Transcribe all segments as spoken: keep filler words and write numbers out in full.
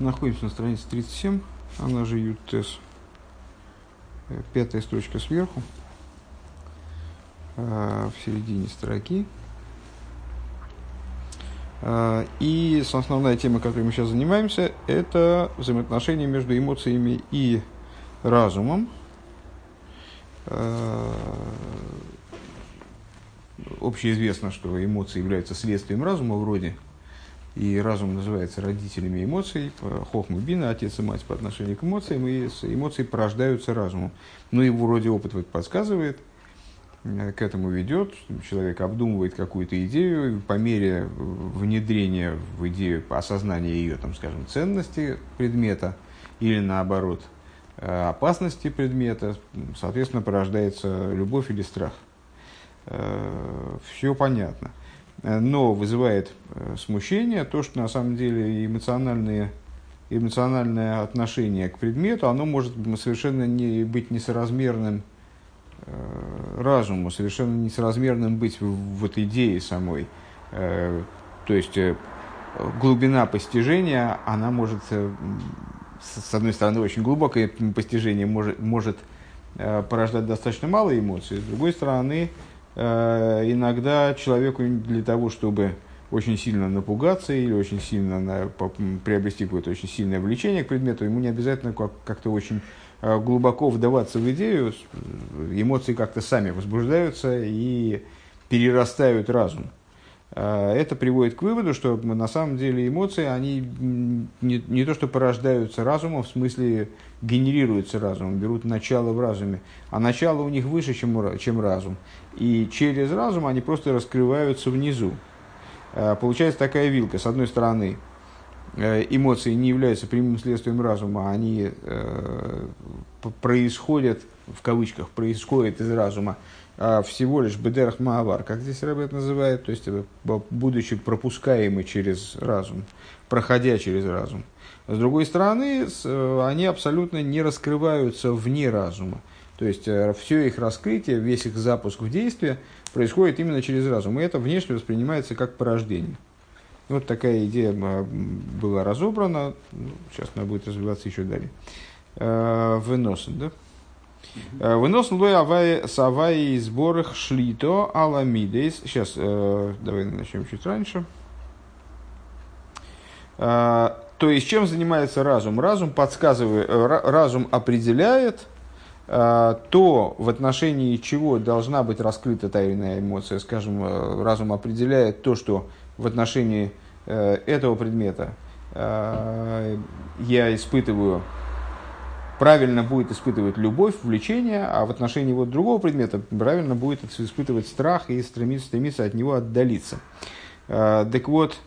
Находимся на странице тридцать семь, она же Ютес, пятая строчка сверху, в середине строки. И основная тема, которой мы сейчас занимаемся, это взаимоотношения между эмоциями и разумом. Общеизвестно, что эмоции являются следствием разума вроде, и разум называется родителями эмоций, Хохм и Бина, отец и мать по отношению к эмоциям, и эмоции порождаются разумом. Но его вроде опыт вот подсказывает, к этому ведет, человек обдумывает какую-то идею, и по мере внедрения в идею, осознания ее, там, скажем, ценности предмета или наоборот опасности предмета, соответственно, порождается любовь или страх. Все понятно. Но вызывает смущение то, что на самом деле эмоциональное, эмоциональное отношение к предмету, оно может совершенно не быть несоразмерным разуму, совершенно несоразмерным быть вот идее самой. То есть глубина постижения, она может, с одной стороны, очень глубокое постижение может, может порождать достаточно мало эмоций, с другой стороны, иногда человеку для того, чтобы очень сильно напугаться или очень сильно на, по, приобрести какое-то очень сильное влечение к предмету, ему не обязательно как, как-то очень глубоко вдаваться в идею, эмоции как-то сами возбуждаются и перерастают разум. Это приводит к выводу, что на самом деле эмоции, они не, не то что порождаются разумом, в смысле генерируются разумом, берут начало в разуме, а начало у них выше, чем, чем разум. И через разум они просто раскрываются внизу. Получается такая вилка. С одной стороны, эмоции не являются прямым следствием разума, они происходят, в кавычках, происходят из разума, всего лишь бедерах маавар, как здесь Рабе это называет, то есть будучи пропускаемы через разум, проходя через разум. С другой стороны, они абсолютно не раскрываются вне разума. То есть все их раскрытие, весь их запуск в действие происходит именно через разум. И это внешне воспринимается как порождение. Вот такая идея была разобрана. Сейчас она будет развиваться еще далее. Выносен, да? Вынос лой авай савай сборах шлито аламидейс. Сейчас давай начнем чуть раньше. То есть чем занимается разум? Разум подсказывает, разум определяет то, в отношении чего должна быть раскрыта та или иная эмоция. Скажем, разум определяет то, что в отношении этого предмета я испытываю. Правильно будет испытывать любовь, влечение, а в отношении вот другого предмета правильно будет испытывать страх и стремиться, стремиться от него отдалиться. Э, так вот,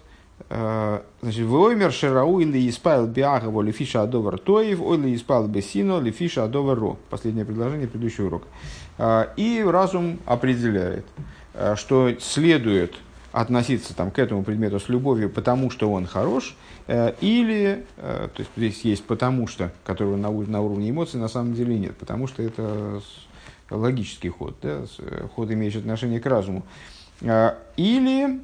«Воймер шерау или испайл биагово лифиша адовар тоев, или испайл бесино лифиша адовар ро». Последнее предложение предыдущего урока. Э, и разум определяет, что следует относиться там, к этому предмету с любовью, потому что он хорош, э, или, э, то есть здесь есть «потому что», которого на, на уровне эмоций на самом деле нет, потому что это логический ход, да, ход, имеющий отношение к разуму, э, или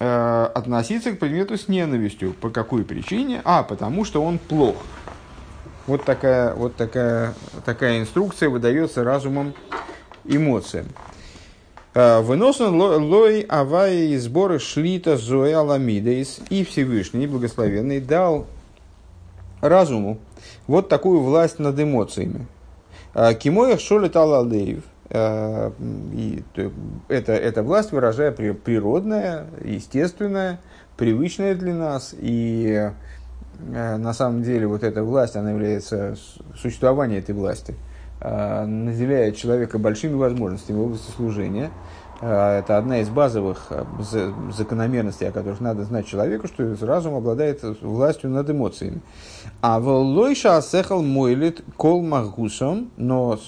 э, относиться к предмету с ненавистью. По какой причине? А, потому что он плох. Вот такая, вот такая, такая инструкция выдается разумом эмоциям. Выносан лой авай сборы шлита зоя ламидейс, и Всевышний Благословенный дал разуму вот такую власть над эмоциями. Кимоях шолит алалдеев. Эта власть, выражая природная, естественная, привычная для нас. И на самом деле вот эта власть, она является существованием этой власти. Наделяет человека большими возможностями в области служения. Это одна из базовых закономерностей, о которых надо знать человеку, что разум обладает властью над эмоциями. А волойша сехл мойлит кол махгусом, но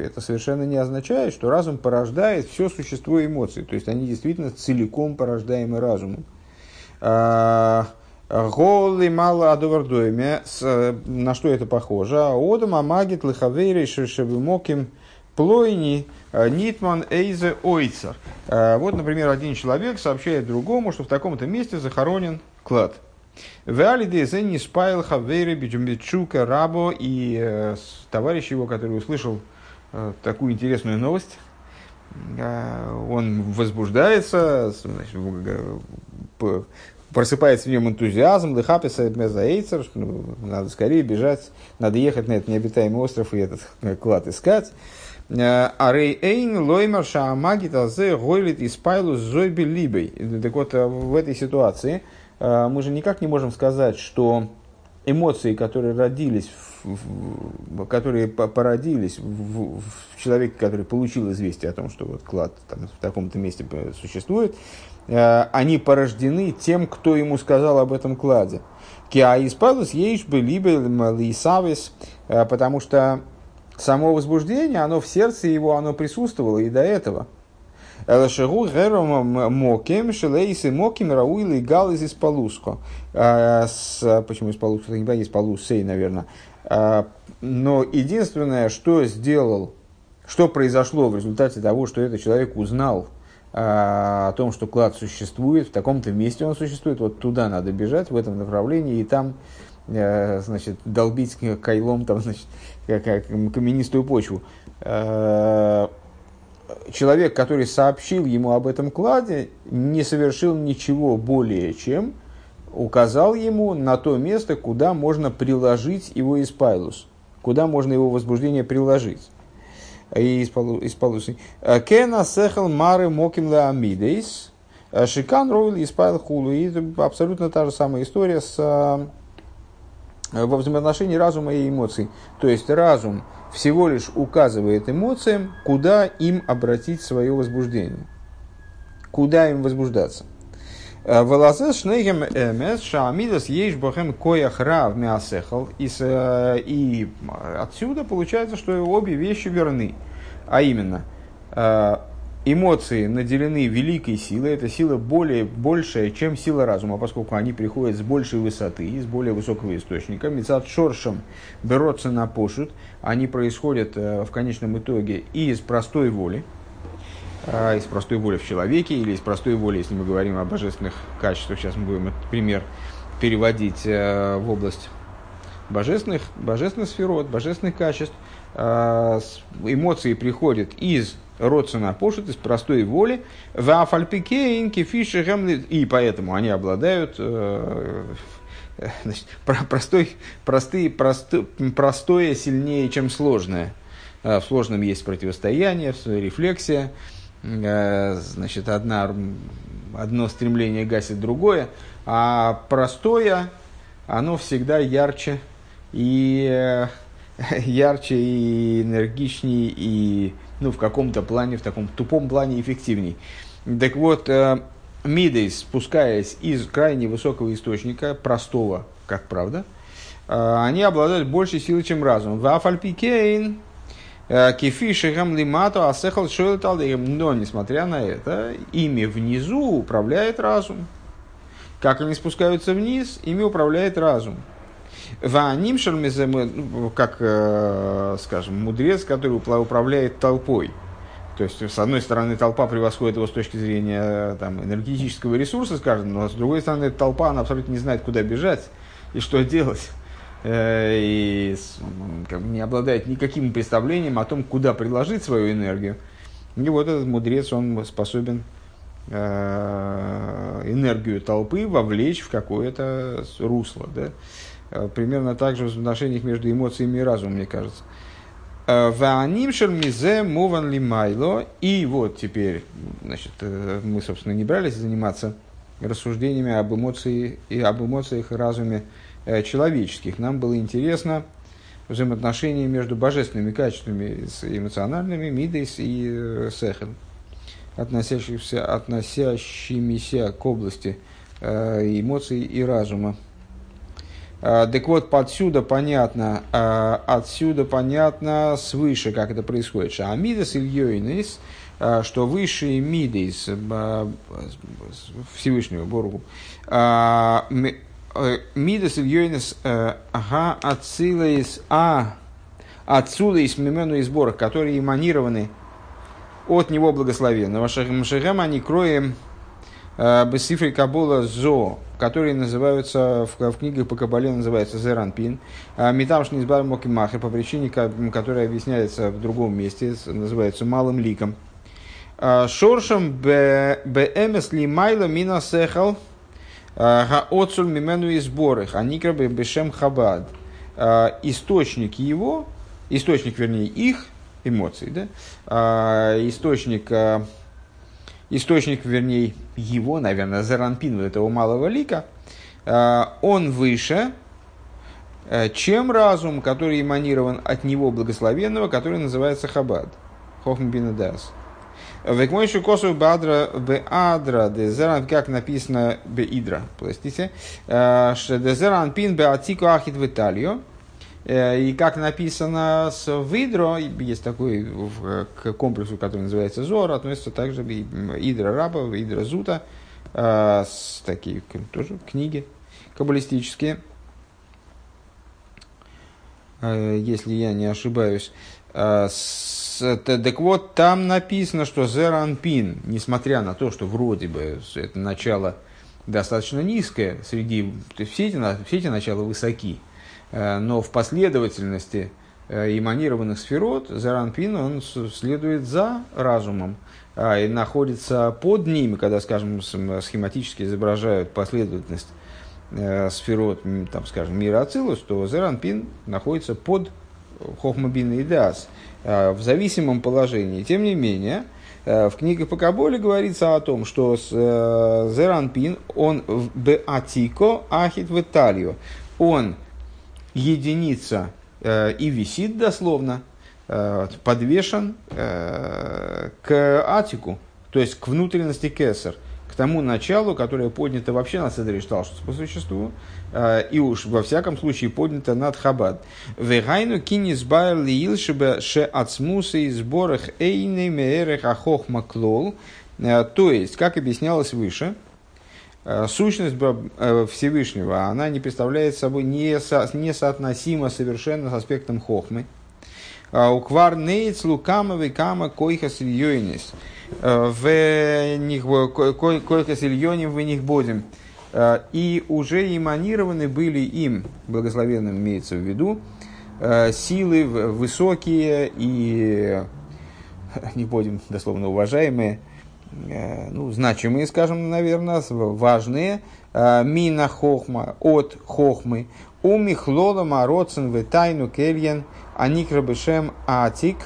это совершенно не означает, что разум порождает все существо эмоций. То есть они действительно целиком порождаемы разумом. Голый мало адовардойме, на что это похоже? Одам амагит лихавери шершевимоким плойни нитман эйзе ойцер. Вот, например, один человек сообщает другому, что в таком-то месте захоронен клад. И товарищ его, который услышал такую интересную новость, он возбуждается, значит, просыпается в нем энтузиазм, надо скорее бежать, надо ехать на этот необитаемый остров и этот клад искать. Так вот, в этой ситуации мы же никак не можем сказать, что эмоции, которые родились, которые породились в человеке, который получил известие о том, что вот клад там, в таком-то месте существует, они порождены тем, кто ему сказал об этом кладе. Потому что само возбуждение, оно в сердце его, оно присутствовало и до этого. Почему из полуска? Не понятно, из полусей, наверное. Но единственное, что сделал, что произошло в результате того, что этот человек узнал о том, что клад существует, в таком-то месте он существует, вот туда надо бежать, в этом направлении, и там, значит, долбить кайлом, там, значит, каменистую почву. Человек, который сообщил ему об этом кладе, не совершил ничего более, чем указал ему на то место, куда можно приложить его испайлус, куда можно его возбуждение приложить. И испайлусы. Кена сехл мары моким леамидейс, шикан ройл испайл хулу. И абсолютно та же самая история с... во взаимоотношении разума и эмоций. То есть разум всего лишь указывает эмоциям, куда им обратить свое возбуждение, куда им возбуждаться. И отсюда получается, что обе вещи верны. А именно, эмоции наделены великой силой, эта сила более, большая, чем сила разума, поскольку они приходят с большей высоты, из более высокого источника. Мицад шоршем беротся на пошут, они происходят в конечном итоге и из простой воли, из простой воли в человеке, или из простой воли, если мы говорим о божественных качествах, сейчас мы будем этот пример переводить в область божественных, божественных сферот, божественных качеств. Эмоции приходят из Ротсона пошут, из простой воли. И поэтому они обладают э, значит, простой, простые, простое, простое сильнее, чем сложное. В сложном есть противостояние, рефлексия. Значит, одна, одно стремление гасит другое. А простое, оно всегда ярче и... ярче и энергичнее, и ну, в каком-то плане, в таком тупом плане эффективней. Так вот, Мидес, спускаясь из крайне высокого источника, простого, как правда, они обладают большей силой, чем разум. Но, несмотря на это, ими внизу управляет разум. Как они спускаются вниз, ими управляет разум. Как, скажем, мудрец, который управляет толпой. То есть, с одной стороны, толпа превосходит его с точки зрения там, энергетического ресурса, скажем, но с другой стороны, толпа, она абсолютно не знает, куда бежать и что делать. И не обладает никаким представлением о том, куда приложить свою энергию. И вот этот мудрец, он способен энергию толпы вовлечь в какое-то русло, да? Примерно так же в отношениях между эмоциями и разумом, мне кажется. И вот теперь, значит, мы, собственно, не брались заниматься рассуждениями об, эмоции, и об эмоциях и разуме человеческих. Нам было интересно взаимоотношения между божественными качествами, эмоциональными, мидес и сехл, относящимися, относящимися к области эмоций и разума. Так вот, отсюда понятно, отсюда понятно свыше, как это происходит. Шаамидес ильёйнис, что высшие мидес Всевышнего Боргу. Мидес ильёйнис ага ацилис а ацулис мимену изборах, которые эманированы от него благословенного. Шагам они кроем бесифрикабола зо. которые называются, в, в книгах по Каббале называются Зеир Анпин, Митамш Низбар Мокимахер, по причине, которая объясняется в другом месте, называется малым ликом. Шоршем Бэмес Лимайла Мина Сехл Гаоцуль Мимену Избор их, Аникра Бешем Хабад. Источник его, источник, вернее, их эмоций, да? источник, источник, вернее, его, наверное, Зеир Анпин, вот этого малого лика, он выше, чем разум, который эманирован от него благословенного, который называется Хабад. Хохм Бина дас. Векмойшу косу бадра беадра дезеран, как написано беидра, простите, дезеран пин беатику ахит в Италию. И как написано с видро, есть такой к комплексу, который называется Зор, относится также Идра Раба, Идра Зута, такие тоже книги каббалистические, если я не ошибаюсь. Так вот, там написано, что Зеир Анпин, несмотря на то, что вроде бы это начало достаточно низкое, среди все эти, все эти начала высоки, но в последовательности эманированных сферот Зеир Анпин, он следует за разумом и находится под ними, когда, скажем, схематически изображают последовательность сферот, там, скажем, мира Ацилус, то Зеир Анпин находится под Хохма Бина и Даас в зависимом положении. Тем не менее, в книге по Каболе говорится о том, что Зеир Анпин, он беатико ахит в Италию, он единица э, и висит дословно, э, подвешен э, к Атику, то есть к внутренности Кесер, к тому началу, которое поднято вообще на Седре Шталшус по существу, э, и уж во всяком случае поднято над Хабад. «Вегайну кинис байр лиилшебе ше ацмусы и сборах эйны меэрэх ахохма клол». То есть, как объяснялось выше, сущность Всевышнего, она не представляет собой, не, со, не соотносима совершенно с аспектом хохмы. Уквар нейц лукамовый кама койхас ильёйнис. В них койхас ильёним в них бодим. И уже эманированы были им, благословенным имеется в виду, силы высокие и, не будем дословно, уважаемые, ну, значимые, скажем, наверное, важные, мина хохма, от хохмы, у михлолома Ротсон в Тайнук эльен, аникрабышем атик,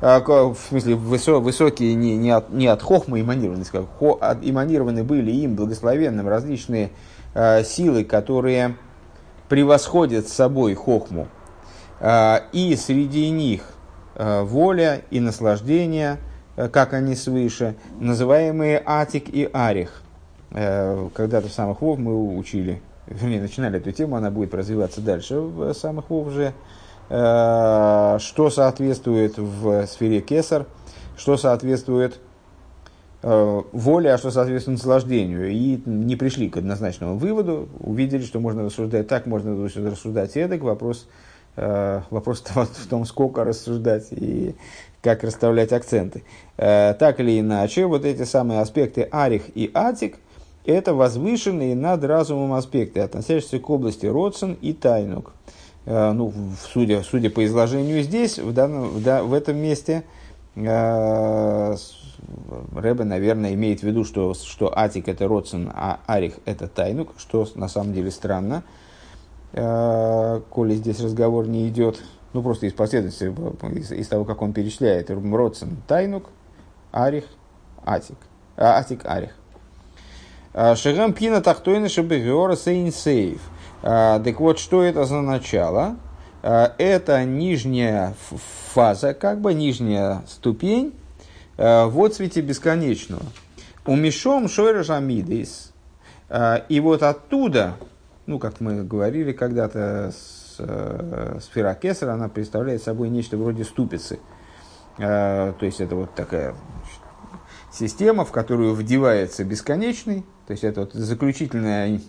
в смысле, высокие не, не, от, не от хохмы эманированы, скажем, хо, от, эманированы были им, благословенным, различные э, силы, которые превосходят собой хохму, э, и среди них э, воля и наслаждение, как они свыше, называемые Атик и Арих. Когда-то в самых Вов мы учили, вернее, начинали эту тему, она будет развиваться дальше в самых Вов же, что соответствует в сфере Кесар, что соответствует воле, а что соответствует наслаждению. И не пришли к однозначному выводу, увидели, что можно рассуждать так, можно рассуждать эдак. Вопрос, вопрос в том, сколько рассуждать и как расставлять акценты. Так или иначе, вот эти самые аспекты Арих и Атик – это возвышенные над разумом аспекты, относящиеся к области Ротсон и Тайнук. Ну, судя, судя по изложению здесь, в, данном, в, да, в этом месте, э, Ребе, наверное, имеет в виду, что, что Атик – это Ротсон, а Арих – это Тайнук, что на самом деле странно, э, коли здесь разговор не идет. Ну, просто из последовательности, из, из того, как он перечисляет. Ротсон Тайнук, Арих, Атик. Атик, Арих. Шагам пина тахтойна шабегеора сейнсейв. Так вот, что это за начало? Это нижняя фаза, как бы нижняя ступень в отцвете бесконечного. Умешом шойраж амидейс. И вот оттуда, ну, как мы говорили когда-то, сфера Кесара, она представляет собой нечто вроде ступицы. То есть, это вот такая система, в которую вдевается бесконечный, то есть, это вот заключительная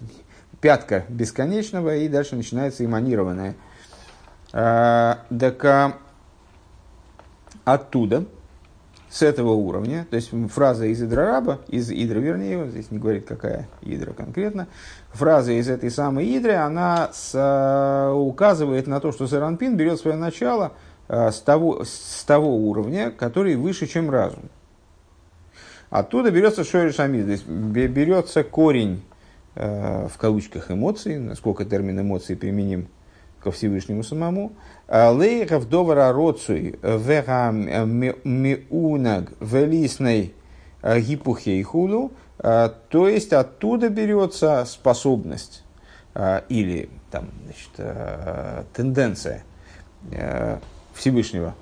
пятка бесконечного, и дальше начинается эманированная. Так оттуда с этого уровня, то есть фраза из Идра Раба, из Идра, вернее, он здесь не говорит, какая Идра конкретно, фраза из этой самой Идры, она с, указывает на то, что Зеир Анпин берет свое начало с того, с того уровня, который выше, чем разум. Оттуда берется шореш амид, то есть берется корень, в кавычках, эмоций, насколько термин эмоции применим ко Всевышнему самому. Лейхов довара роцуй вера меунаг велисной гипухейхулу, то есть оттуда берется способность или там, значит, тенденция Всевышнего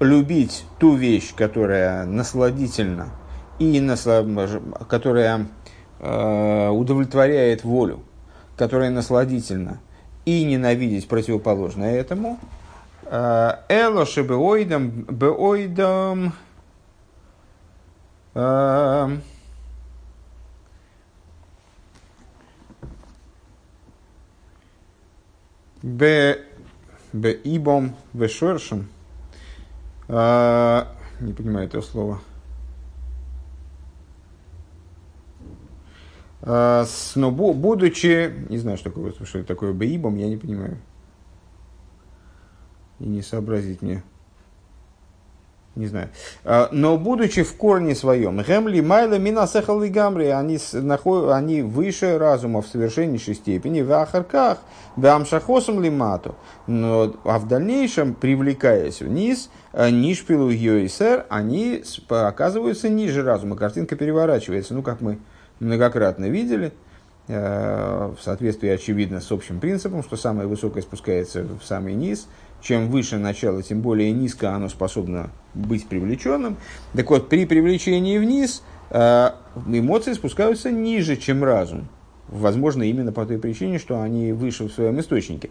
любить ту вещь, которая насладительна и наслаб... которая удовлетворяет волю, которая насладительна, и ненавидеть противоположное этому. Элоши беоидам беоидам бе беибом бешершем. Не понимаю этого слова. Но будучи, не знаю, что такое, что такое беибом, я не понимаю. И не сообразить мне. Не знаю. Но будучи в корне своем, гэмли майла мина сехл и гамри, они, они выше разума в совершеннейшей степени, в ахарках, бам шахосом лимату. Но, а в дальнейшем, привлекаясь вниз, нишпилу йойсер, они оказываются ниже разума. Картинка переворачивается. Ну, как мы многократно видели, в соответствии, очевидно, с общим принципом, что самое высокое спускается в самый низ. Чем выше начало, тем более низко оно способно быть привлеченным. Так вот, при привлечении вниз эмоции спускаются ниже, чем разум. Возможно, именно по той причине, что они выше в своем источнике.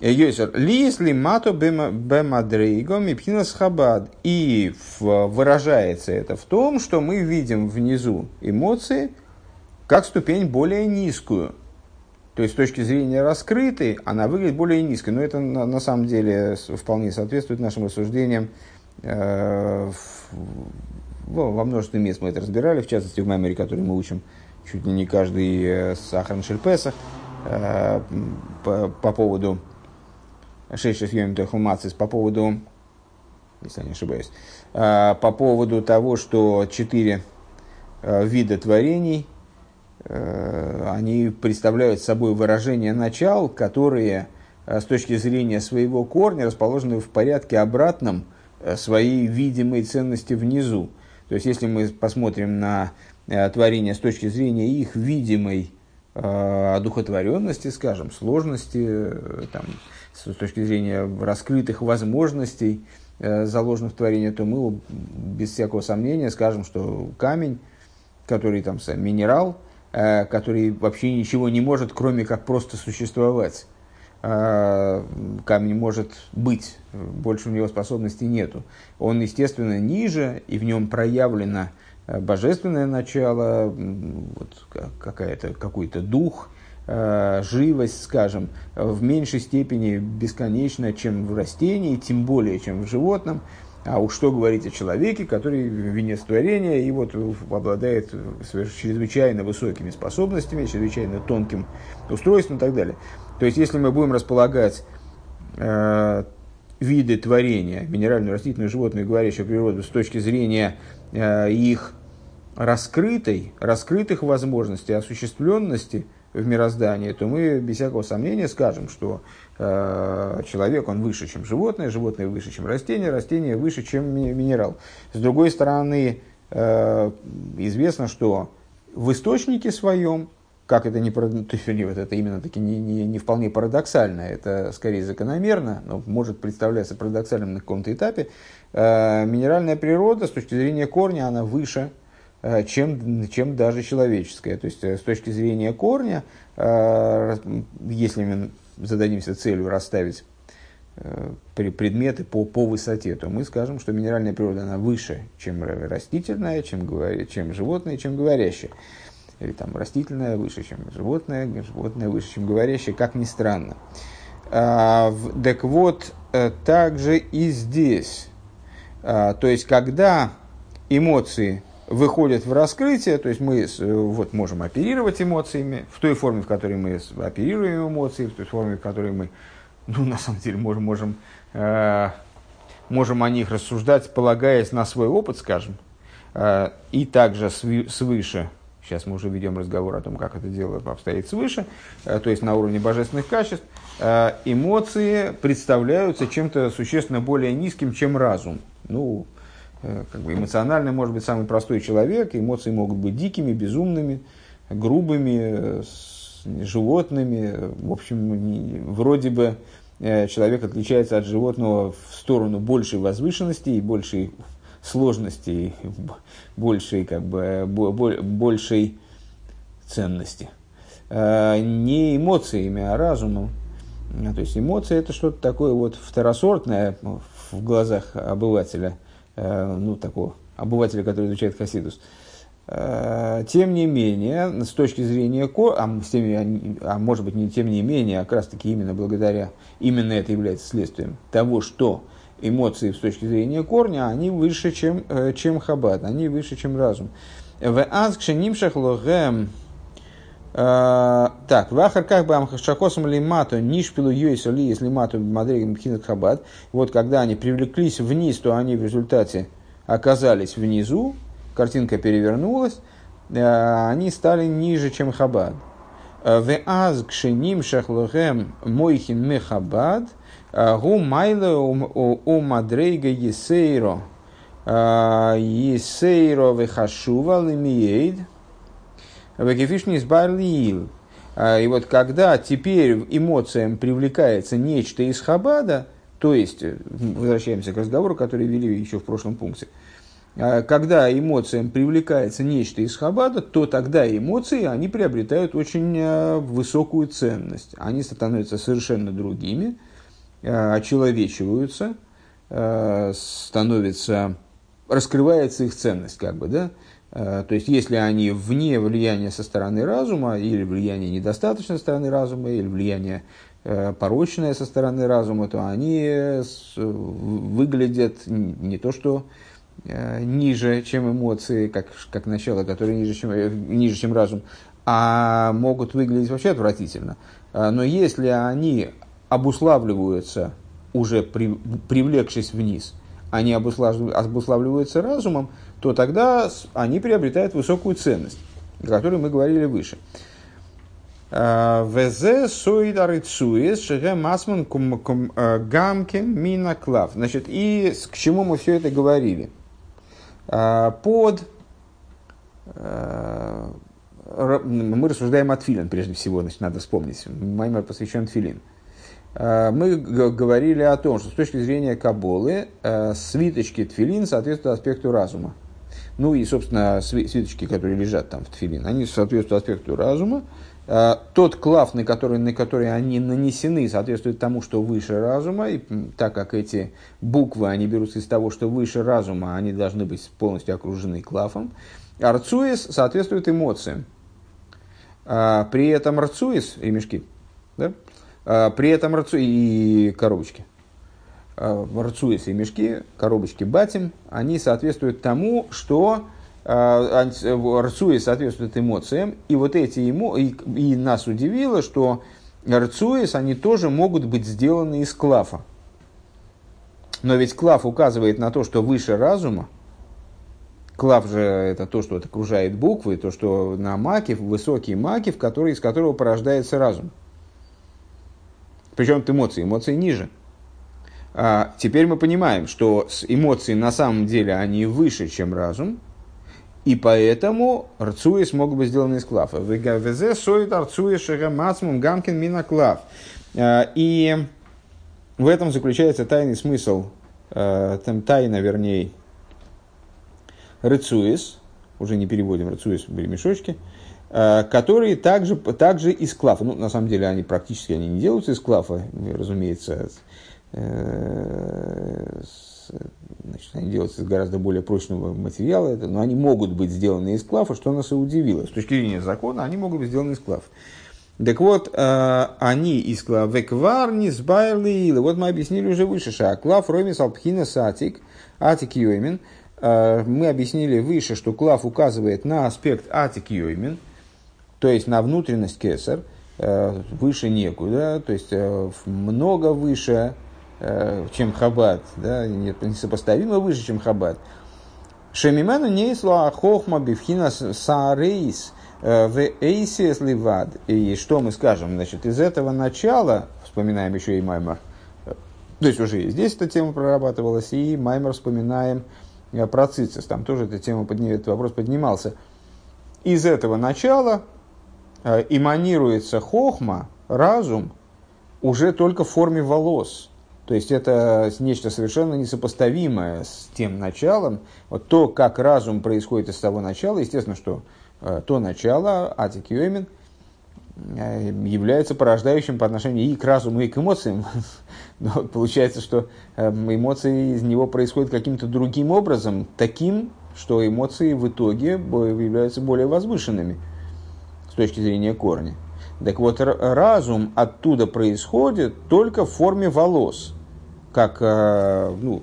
И выражается это в том, что мы видим внизу эмоции как ступень более низкую. То есть, с точки зрения раскрытой, она выглядит более низкой. Но это на, на самом деле вполне соответствует нашим рассуждениям. Э, в, во множестве мест мы это разбирали, в частности, в Майморе, который мы учим чуть ли не каждый сахарный шельпесах. По, по поводу по поводу, если я не ошибаюсь, по поводу того, что четыре вида творений, они представляют собой выражения начал, которые с точки зрения своего корня расположены в порядке обратном своей видимой ценности внизу. То есть, если мы посмотрим на творение с точки зрения их видимой одухотворенности, скажем, сложности, там, с точки зрения раскрытых возможностей, заложенных в творении, то мы без всякого сомнения скажем, что камень, который там минерал, который вообще ничего не может, кроме как просто существовать. Камень может быть, больше у него способностей нету. Он, естественно, ниже, и в нем проявлено божественное начало, вот, какая-то, какой-то дух, э, живость, скажем, в меньшей степени бесконечно, чем в растении, тем более, чем в животном. А уж что говорить о человеке, который венец творения и вот обладает чрезвычайно высокими способностями, чрезвычайно тонким устройством и так далее. То есть, если мы будем располагать э, виды творения, минеральную, растительную, животную, говорящую природу, с точки зрения э, их раскрытой, раскрытых возможностей, осуществленности в мироздании, то мы без всякого сомнения скажем, что э, человек, он выше, чем животное, животное выше, чем растение, растение выше, чем ми- минерал. С другой стороны, э, известно, что в источнике своем, как это не парадоксально, то есть вот это именно таки не, не, не вполне парадоксально, это скорее закономерно, но может представляться парадоксальным на каком-то этапе, э, минеральная природа с точки зрения корня, она выше, Чем, чем даже человеческое. То есть, с точки зрения корня, если мы зададимся целью расставить предметы по, по высоте, то мы скажем, что минеральная природа она выше, чем растительная, чем, чем животное, чем говорящее. Или там растительное выше, чем животное, животное выше, чем говорящее, как ни странно. Так вот, также и здесь. То есть, когда эмоции выходят в раскрытие, то есть мы вот, можем оперировать эмоциями в той форме, в которой мы оперируем эмоции, в той форме, в которой мы, ну, на самом деле, можем, можем, э, можем о них рассуждать, полагаясь на свой опыт, скажем, э, и также свыше. Сейчас мы уже ведем разговор о том, как это дело обстоит свыше, э, то есть на уровне божественных качеств. Э, эмоции представляются чем-то существенно более низким, чем разум. Ну, как бы эмоционально может быть самый простой человек, эмоции могут быть дикими, безумными, грубыми, животными. В общем, вроде бы человек отличается от животного в сторону большей возвышенности и большей сложности, и большей, как бы, большей ценности. Не эмоциями, а разумом. То есть эмоции — это что-то такое вот второсортное в глазах обывателя, ну, такого обывателя, который изучает хасидус. Тем не менее, с точки зрения Ко, а, с теми, а может быть, не тем не менее, а как раз таки именно благодаря, именно это является следствием того, что эмоции с точки зрения корня, они выше, чем, чем хабад, они выше, чем разум. Так, вахар как бы амхашакосом лимато нишпилу юйсу ли если мату мадригам кинут хабад. Вот когда они привлеклись вниз, то они в результате оказались внизу, картинка перевернулась, они стали ниже, чем хабад. Веаз кшеним шахлохем мойхин ме хабад гу майла у мадрейга есейро есейро вехашува лимиейд. И вот когда теперь эмоциям привлекается нечто из хабада, то есть, возвращаемся к разговору, который вели еще в прошлом пункте, когда эмоциям привлекается нечто из хабада, то тогда эмоции, они приобретают очень высокую ценность. Они становятся совершенно другими, очеловечиваются, становятся, раскрывается их ценность, как бы, да? То есть, если они вне влияния со стороны разума, или влияние недостаточно со стороны разума, или влияние порочное со стороны разума, то они выглядят не то что ниже, чем эмоции, как, как начало, которое ниже чем, ниже, чем разум, а могут выглядеть вообще отвратительно. Но если они обуславливаются, уже при, привлекшись вниз, они обуславливаются разумом, то тогда они приобретают высокую ценность, о которой мы говорили выше. Значит, и к чему мы все это говорили? Под... Мы рассуждаем о тфилин, прежде всего, значит, надо вспомнить. Маймор посвящен тфилин. Мы говорили о том, что с точки зрения Каббалы свиточки тфилин соответствуют аспекту разума. Ну и, собственно, свиточки, которые лежат там в тфилин, они соответствуют аспекту разума. Тот клаф, на который, на который они нанесены, соответствует тому, что выше разума. И так как эти буквы, они берутся из того, что выше разума, они должны быть полностью окружены клафом. А рцуис соответствует эмоциям. При этом рцуис, ремешки, да? При этом рцу и коробочки, рцуис и мешки, коробочки батим, они соответствуют тому, что рцуис соответствует эмоциям. И вот эти ему, и, и нас удивило, что рцуис, они тоже могут быть сделаны из клафа. Но ведь клаф указывает на то, что выше разума. Клав же это то, что окружает буквы, то, что на макив, высокий макив, который, из которого порождается разум. Причем эмоции, эмоции ниже. А теперь мы понимаем, что эмоции на самом деле они выше, чем разум, и поэтому рцуис могут быть сделаны из клафа. И в этом заключается тайный смысл, тайна, вернее, рцуис, уже не переводим рцуис, были мешочки, которые также, также из клафа. Ну, на самом деле, они практически они не делаются из клафа, разумеется. Значит, они делаются из гораздо более прочного материала, но они могут быть сделаны из клафа, что нас и удивило. С точки зрения закона, они могут быть сделаны из клафа. Так вот, они из Клавекварни сбайли, вот мы объяснили уже выше, что Клаф Ромис Алпхина Сатик, Атик Йоймин. Мы объяснили выше, что Клаф указывает на аспект Атик Йоймин, то есть на внутренность Кесер, выше некуда, то есть много выше, чем Хабад, да, несопоставимо выше, чем Хабад. Шемимену нейсла хохма бифхина саарейс в эйсес ливад. И что мы скажем? Значит, из этого начала, вспоминаем еще и Маймор, то есть уже и здесь эта тема прорабатывалась, и Маймор вспоминаем про Цицис, там тоже эта тема, этот вопрос поднимался. Из этого начала эманируется хохма, разум, уже только в форме волос. То есть это нечто совершенно несопоставимое с тем началом. Вот то, как разум происходит из того начала, естественно, что то начало, Атик Йоймин, является порождающим по отношению и к разуму, и к эмоциям. Но получается, что эмоции из него происходят каким-то другим образом, таким, что эмоции в итоге являются более возвышенными с точки зрения корня. Так вот, разум оттуда происходит только в форме волос. Как, ну,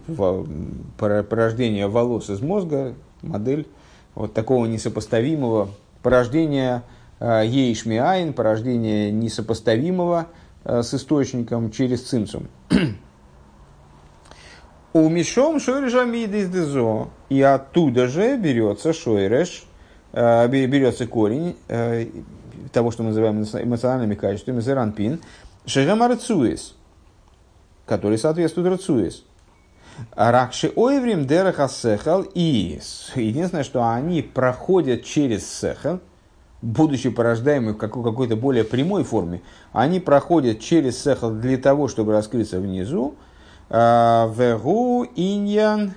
порождение волос из мозга, модель вот такого несопоставимого, порождение ейшмиаин, порождение несопоставимого с источником через цимцум. У мишом шойреша мидес дезо, и оттуда же берется шойреш, берется корень того, что мы называем эмоциональными качествами, Зеир Анпин, шегема Рцуис, который соответствует Рцуис. Ракши ойврим дераха сехл, и единственное, что они проходят через сехл, будучи порождаемы в какой-то более прямой форме, они проходят через сехл для того, чтобы раскрыться внизу. Вегу иньян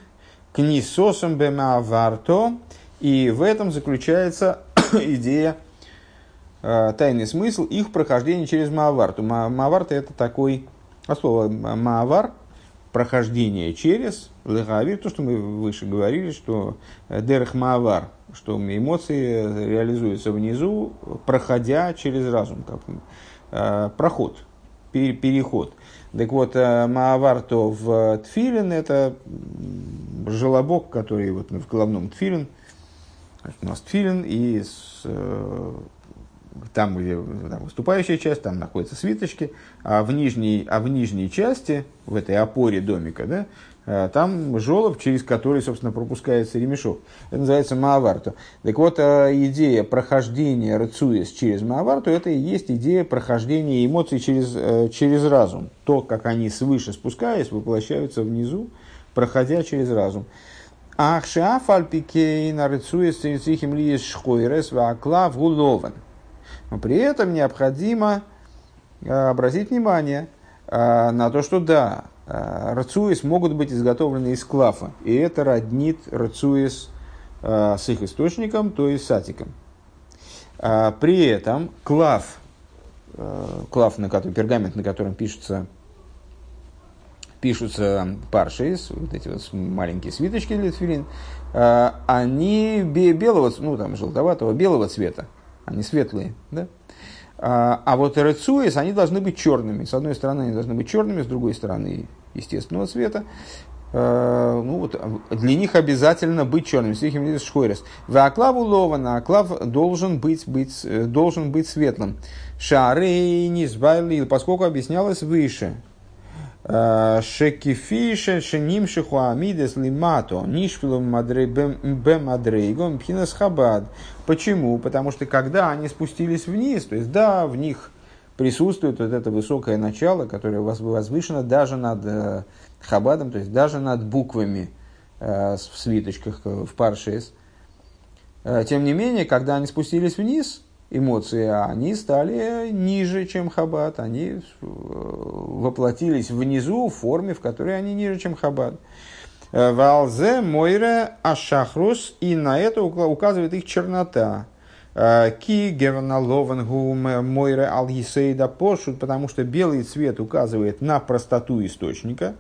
книсосом бемаварто, и в этом заключается идея, тайный смысл их прохождения через Мааварту. Мааварта – это такой, от слова Маавар, прохождение через Лехавир, то, что мы выше говорили, что Дерех Маавар, что эмоции реализуются внизу, проходя через разум, как проход, переход. Так вот, Мааварта в Тфилин – это желобок, который вот в головном Тфилин, у нас Тфилин и с... Там, где там выступающая часть, там находятся свиточки, а в нижней, а в нижней части, в этой опоре домика, да, там жёлоб, через который, собственно, пропускается ремешок. Это называется Мааварту. Так вот, идея прохождения Рцуис через Мааварту, это и есть идея прохождения эмоций через, через разум. То, как они свыше спускаясь, воплощаются внизу, проходя через разум. Ах шаф альпикейн Рцуис цинцихим лиес шхойрес ваклав гулован. Но при этом необходимо обратить внимание на то, что да, рцуис могут быть изготовлены из клафа, и это роднит рцуис с их источником, то есть с атиком. При этом клаф, клаф на который, пергамент, на котором пишется, пишутся паршес, вот эти вот маленькие свиточки для тфилин, они белого, ну там желтоватого, белого цвета. Они светлые, да? А, а вот рецуис, они должны быть черными. С одной стороны, они должны быть черными, с другой стороны, естественного цвета. А, ну, вот, для них обязательно быть черными. Ваклав улована, аклав должен быть, быть, должен быть светлым. Шарей не сбавили, поскольку объяснялось выше. Шекифиша шенимши хуамидес лимато нишфилом бемадрейгом пхинас хабад. Почему? Потому что когда они спустились вниз, то есть да, в них присутствует вот это высокое начало, которое возвышено даже над хабадом, то есть даже над буквами в свиточках в паршес. Тем не менее, когда они спустились вниз, эмоции, они стали ниже, чем Хабад, они воплотились внизу в форме, в которой они ниже, чем Хабад. Валзе мойре ашахрус, и на это указывает их чернота. Ки герналовангу мойре алгисейда пошут, потому что белый цвет указывает на простоту источника.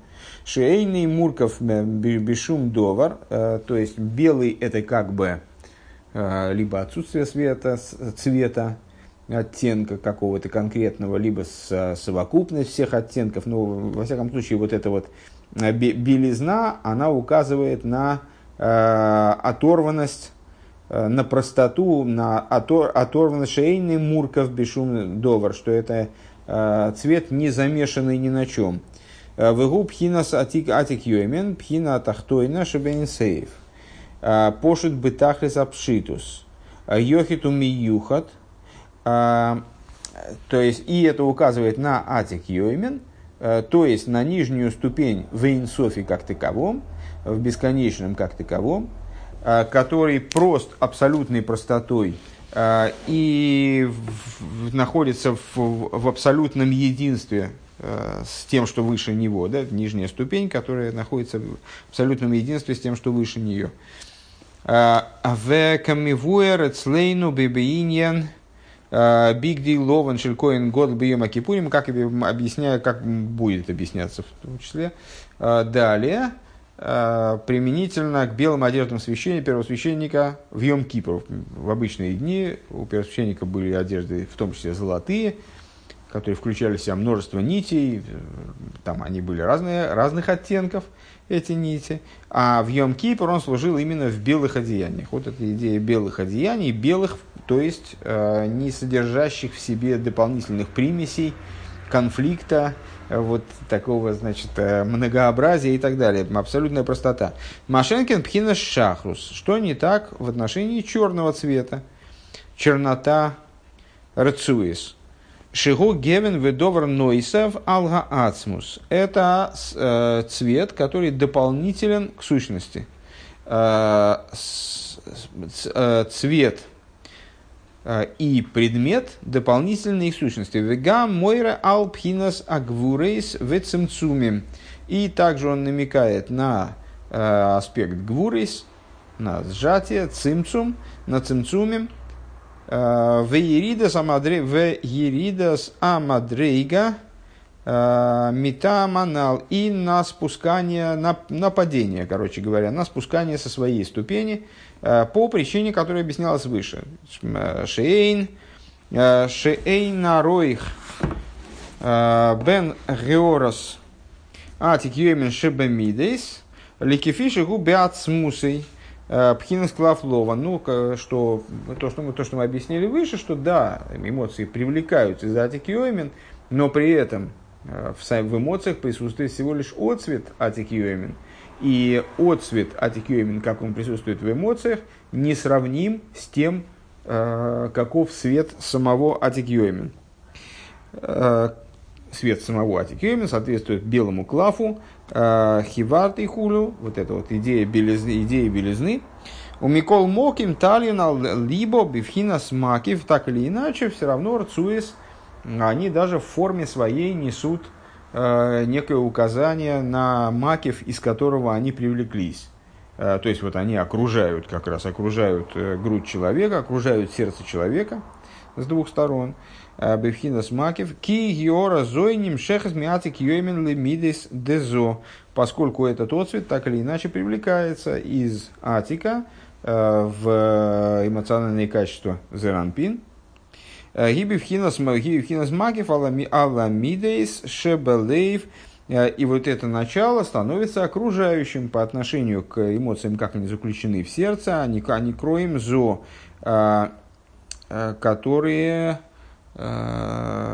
Шейный мурков бешум довар, то есть белый это как бы либо отсутствие света, цвета, оттенка какого-то конкретного, либо совокупность всех оттенков. Но, во всяком случае, вот эта вот белизна, она указывает на э, оторванность, на простоту, на отор, оторванность шейный мурков бешум довар, что это э, цвет не замешанный ни на чем. Вегу пхинас атик атик йомен пхина тахтойна шебенисеев. Пошут бытахлис апшитус. Йохиту миюхат. То есть, и это указывает на атик йомен, то есть на нижнюю ступень в инсофе как таковом, в бесконечном как таковом, который прост абсолютной простотой и находится в, в абсолютном единстве с тем, что выше него, да, нижняя ступень, которая находится в абсолютном единстве с тем, что выше нее. В камивуэр цлейну бибииньян бигди лован шелькоин год бьем акипурим, как объясняю, как будет объясняться в том числе. Далее применительно к белым одеждам священника, первосвященника в Йом-Кипр. В обычные дни у первосвященника были одежды, в том числе золотые, которые включали в себя множество нитей, там они были разные, разных оттенков, эти нити, а в Йом-Кипр он служил именно в белых одеяниях. Вот эта идея белых одеяний, белых, то есть э, не содержащих в себе дополнительных примесей, конфликта, вот такого, значит, многообразия и так далее, абсолютная простота. Машенкин пхина шахрус, что не так в отношении черного цвета, чернота рцуис. Шигу гевен ведовр нойсов алга ацмус. Это э, цвет, который дополнителен к сущности. Э, с, э, цвет э, и предмет дополнительные к сущности. Вега мойра алпхинас агвурейс вецемцумим. И также он намекает на э, аспект гвурейс, на сжатие, цимцум, на цимцумим. В еридас амадрейга метаманал и на спускание, на, на падение, короче говоря, на спускание со своей ступени по причине, которая объяснялась выше. Шейн, шейна ройх, бен георас, атик юэмен шебемидейс, ликифиши губят с мусой. Пхинас клафлова, ну, что, то, что мы, то, что мы объяснили выше, что да, эмоции привлекаются из атик-йоймен, но при этом в, в эмоциях присутствует всего лишь отцвет атик-йоймен. И отцвет атик-йоймен, как он присутствует в эмоциях, не сравним с тем, каков свет самого атик-йоймен. Свет самого атик-йоймен соответствует белому клафу, хиварт и хулю, вот эта вот идея белизны, идея белизны. У Микол Моким Талинал либо Бифхинас Макив, так или иначе, все равно рцуис, они даже в форме своей несут э, некое указание на макив, из которого они привлеклись. Э, то есть вот они окружают, как раз окружают э, грудь человека, окружают сердце человека с двух сторон. Бифхинас макив ки геора зойним шехас миатик йоймен лемидис дезо, поскольку этот отцвет так или иначе привлекается из атика в эмоциональные качества зеир анпин. Гибифхинас макив аламидис шебелеев, и вот это начало становится окружающим по отношению к эмоциям, как они заключены в сердце, они они кроем зо, которые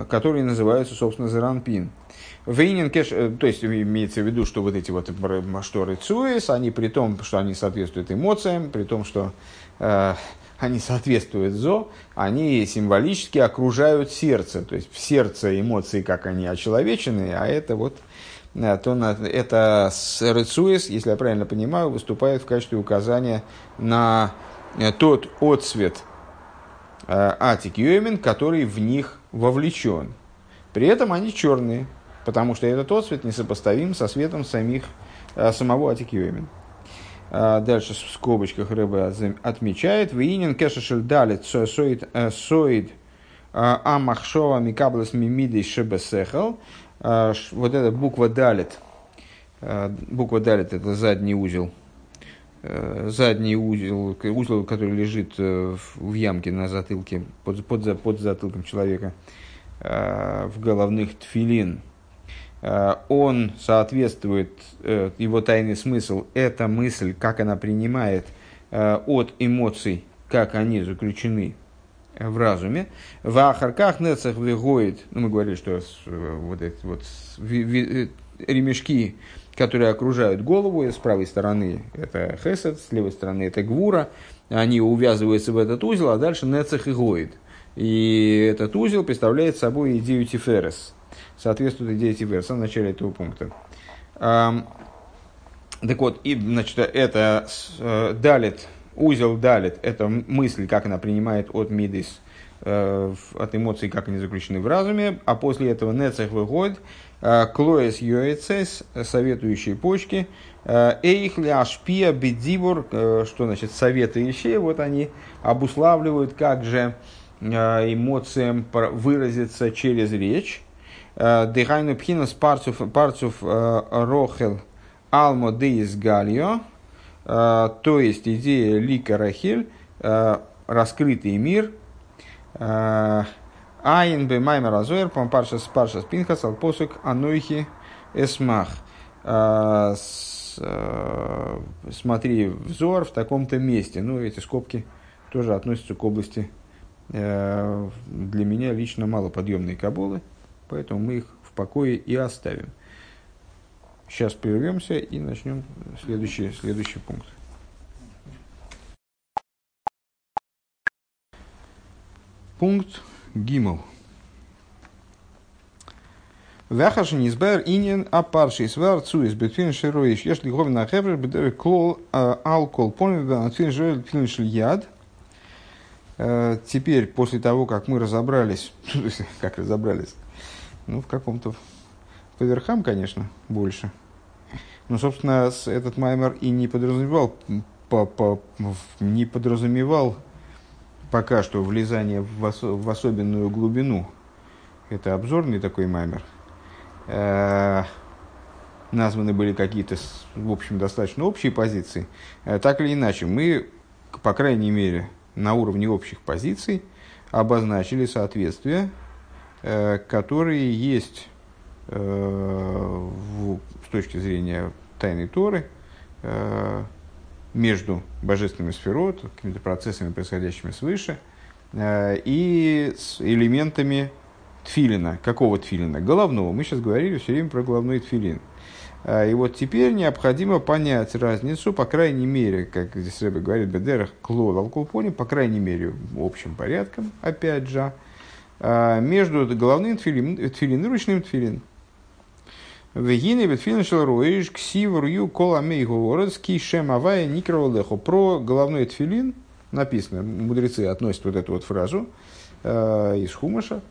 которые называются, собственно, зеир анпин. Вейнин кеш, то есть имеется в виду, что вот эти вот шторы цуэс, они при том, что они соответствуют эмоциям, при том, что э, они соответствуют зо, они символически окружают сердце. То есть в сердце эмоции, как они очеловечены, а это вот то на, это рцуэс, если я правильно понимаю, выступает в качестве указания на тот отцвет атик йоймен, который в них вовлечен. При этом они черные, потому что этот отцвет несопоставим со светом самих, самого атик йоймен. Дальше в скобочках Ребе отмечает: «Виинен кэша шельдалит соид амахшова микаблес мимидей шебе сехл». Вот эта буква «далит», буква «далит» — это задний узел задний узел, узел, который лежит в ямке на затылке, под, под, под затылком человека, в головных тфилин, он соответствует, его тайный смысл, это мысль, как она принимает от эмоций, как они заключены в разуме. В ахарках нецах вегоид, ну, мы говорили, что вот эти вот ремешки, которые окружают голову, с правой стороны это хесед, с левой стороны это гвура, они увязываются в этот узел, а дальше нецах и гоид. И этот узел представляет собой идею тиферес, соответствует идее тиферес, в самом начале этого пункта. Так вот, и, значит, это далит, узел далит, это мысль, как она принимает от мидес, от эмоций, как они заключены в разуме, а после этого нецех выходит клоэс юэцэс, советующие почки, эйхли ашпия бедибур, что значит советующие, вот они обуславливают, как же эмоциям выразиться через речь. Дыхайну пхинас парцуф рохел алмо деис галио, то есть идея лика рахиль, раскрытый мир, айн бе маймер азоэр пам паршес паршес пинхас алпосук анойхи эсмах. Смотри взор в таком-то месте. Ну, эти скобки тоже относятся к области для меня лично малоподъемные каббалы, поэтому мы их в покое и оставим. Сейчас прервемся и начнем следующий, следующий пункт. Пункт гимел. Вяхашин избер инин апарши свар цуис бетфин широиш. Если говна хевр бедер клол алкол помним бетфин широиш бетфин шильяд. Теперь, после того, как мы разобрались, как разобрались, ну, в каком-то, по верхам, конечно, больше, но, собственно, этот маймер и не подразумевал, по, по, не подразумевал пока что влезание в, ос, в особенную глубину. Это обзорный такой маймер. Э-э- названы были какие-то, в общем, достаточно общие позиции. Э-э- так или иначе, мы, по крайней мере, на уровне общих позиций обозначили соответствия, которые есть с точки зрения тайной Торы между божественными сферот, какими-то процессами, происходящими свыше, и с элементами тфилина. Какого тфилина? Головного. Мы сейчас говорили все время про головной тфилин. И вот теперь необходимо понять разницу, по крайней мере, как здесь Ребе говорит, бедерах клол алкулпони, по крайней мере, общим порядком, опять же, между головным тфилин и ручным тфилин. Вегины бетфилин шелроиш ксиврю коламей говорец кишем авая никроволехо. Про головной тфилин написано, мудрецы относят вот эту вот фразу из Хумаша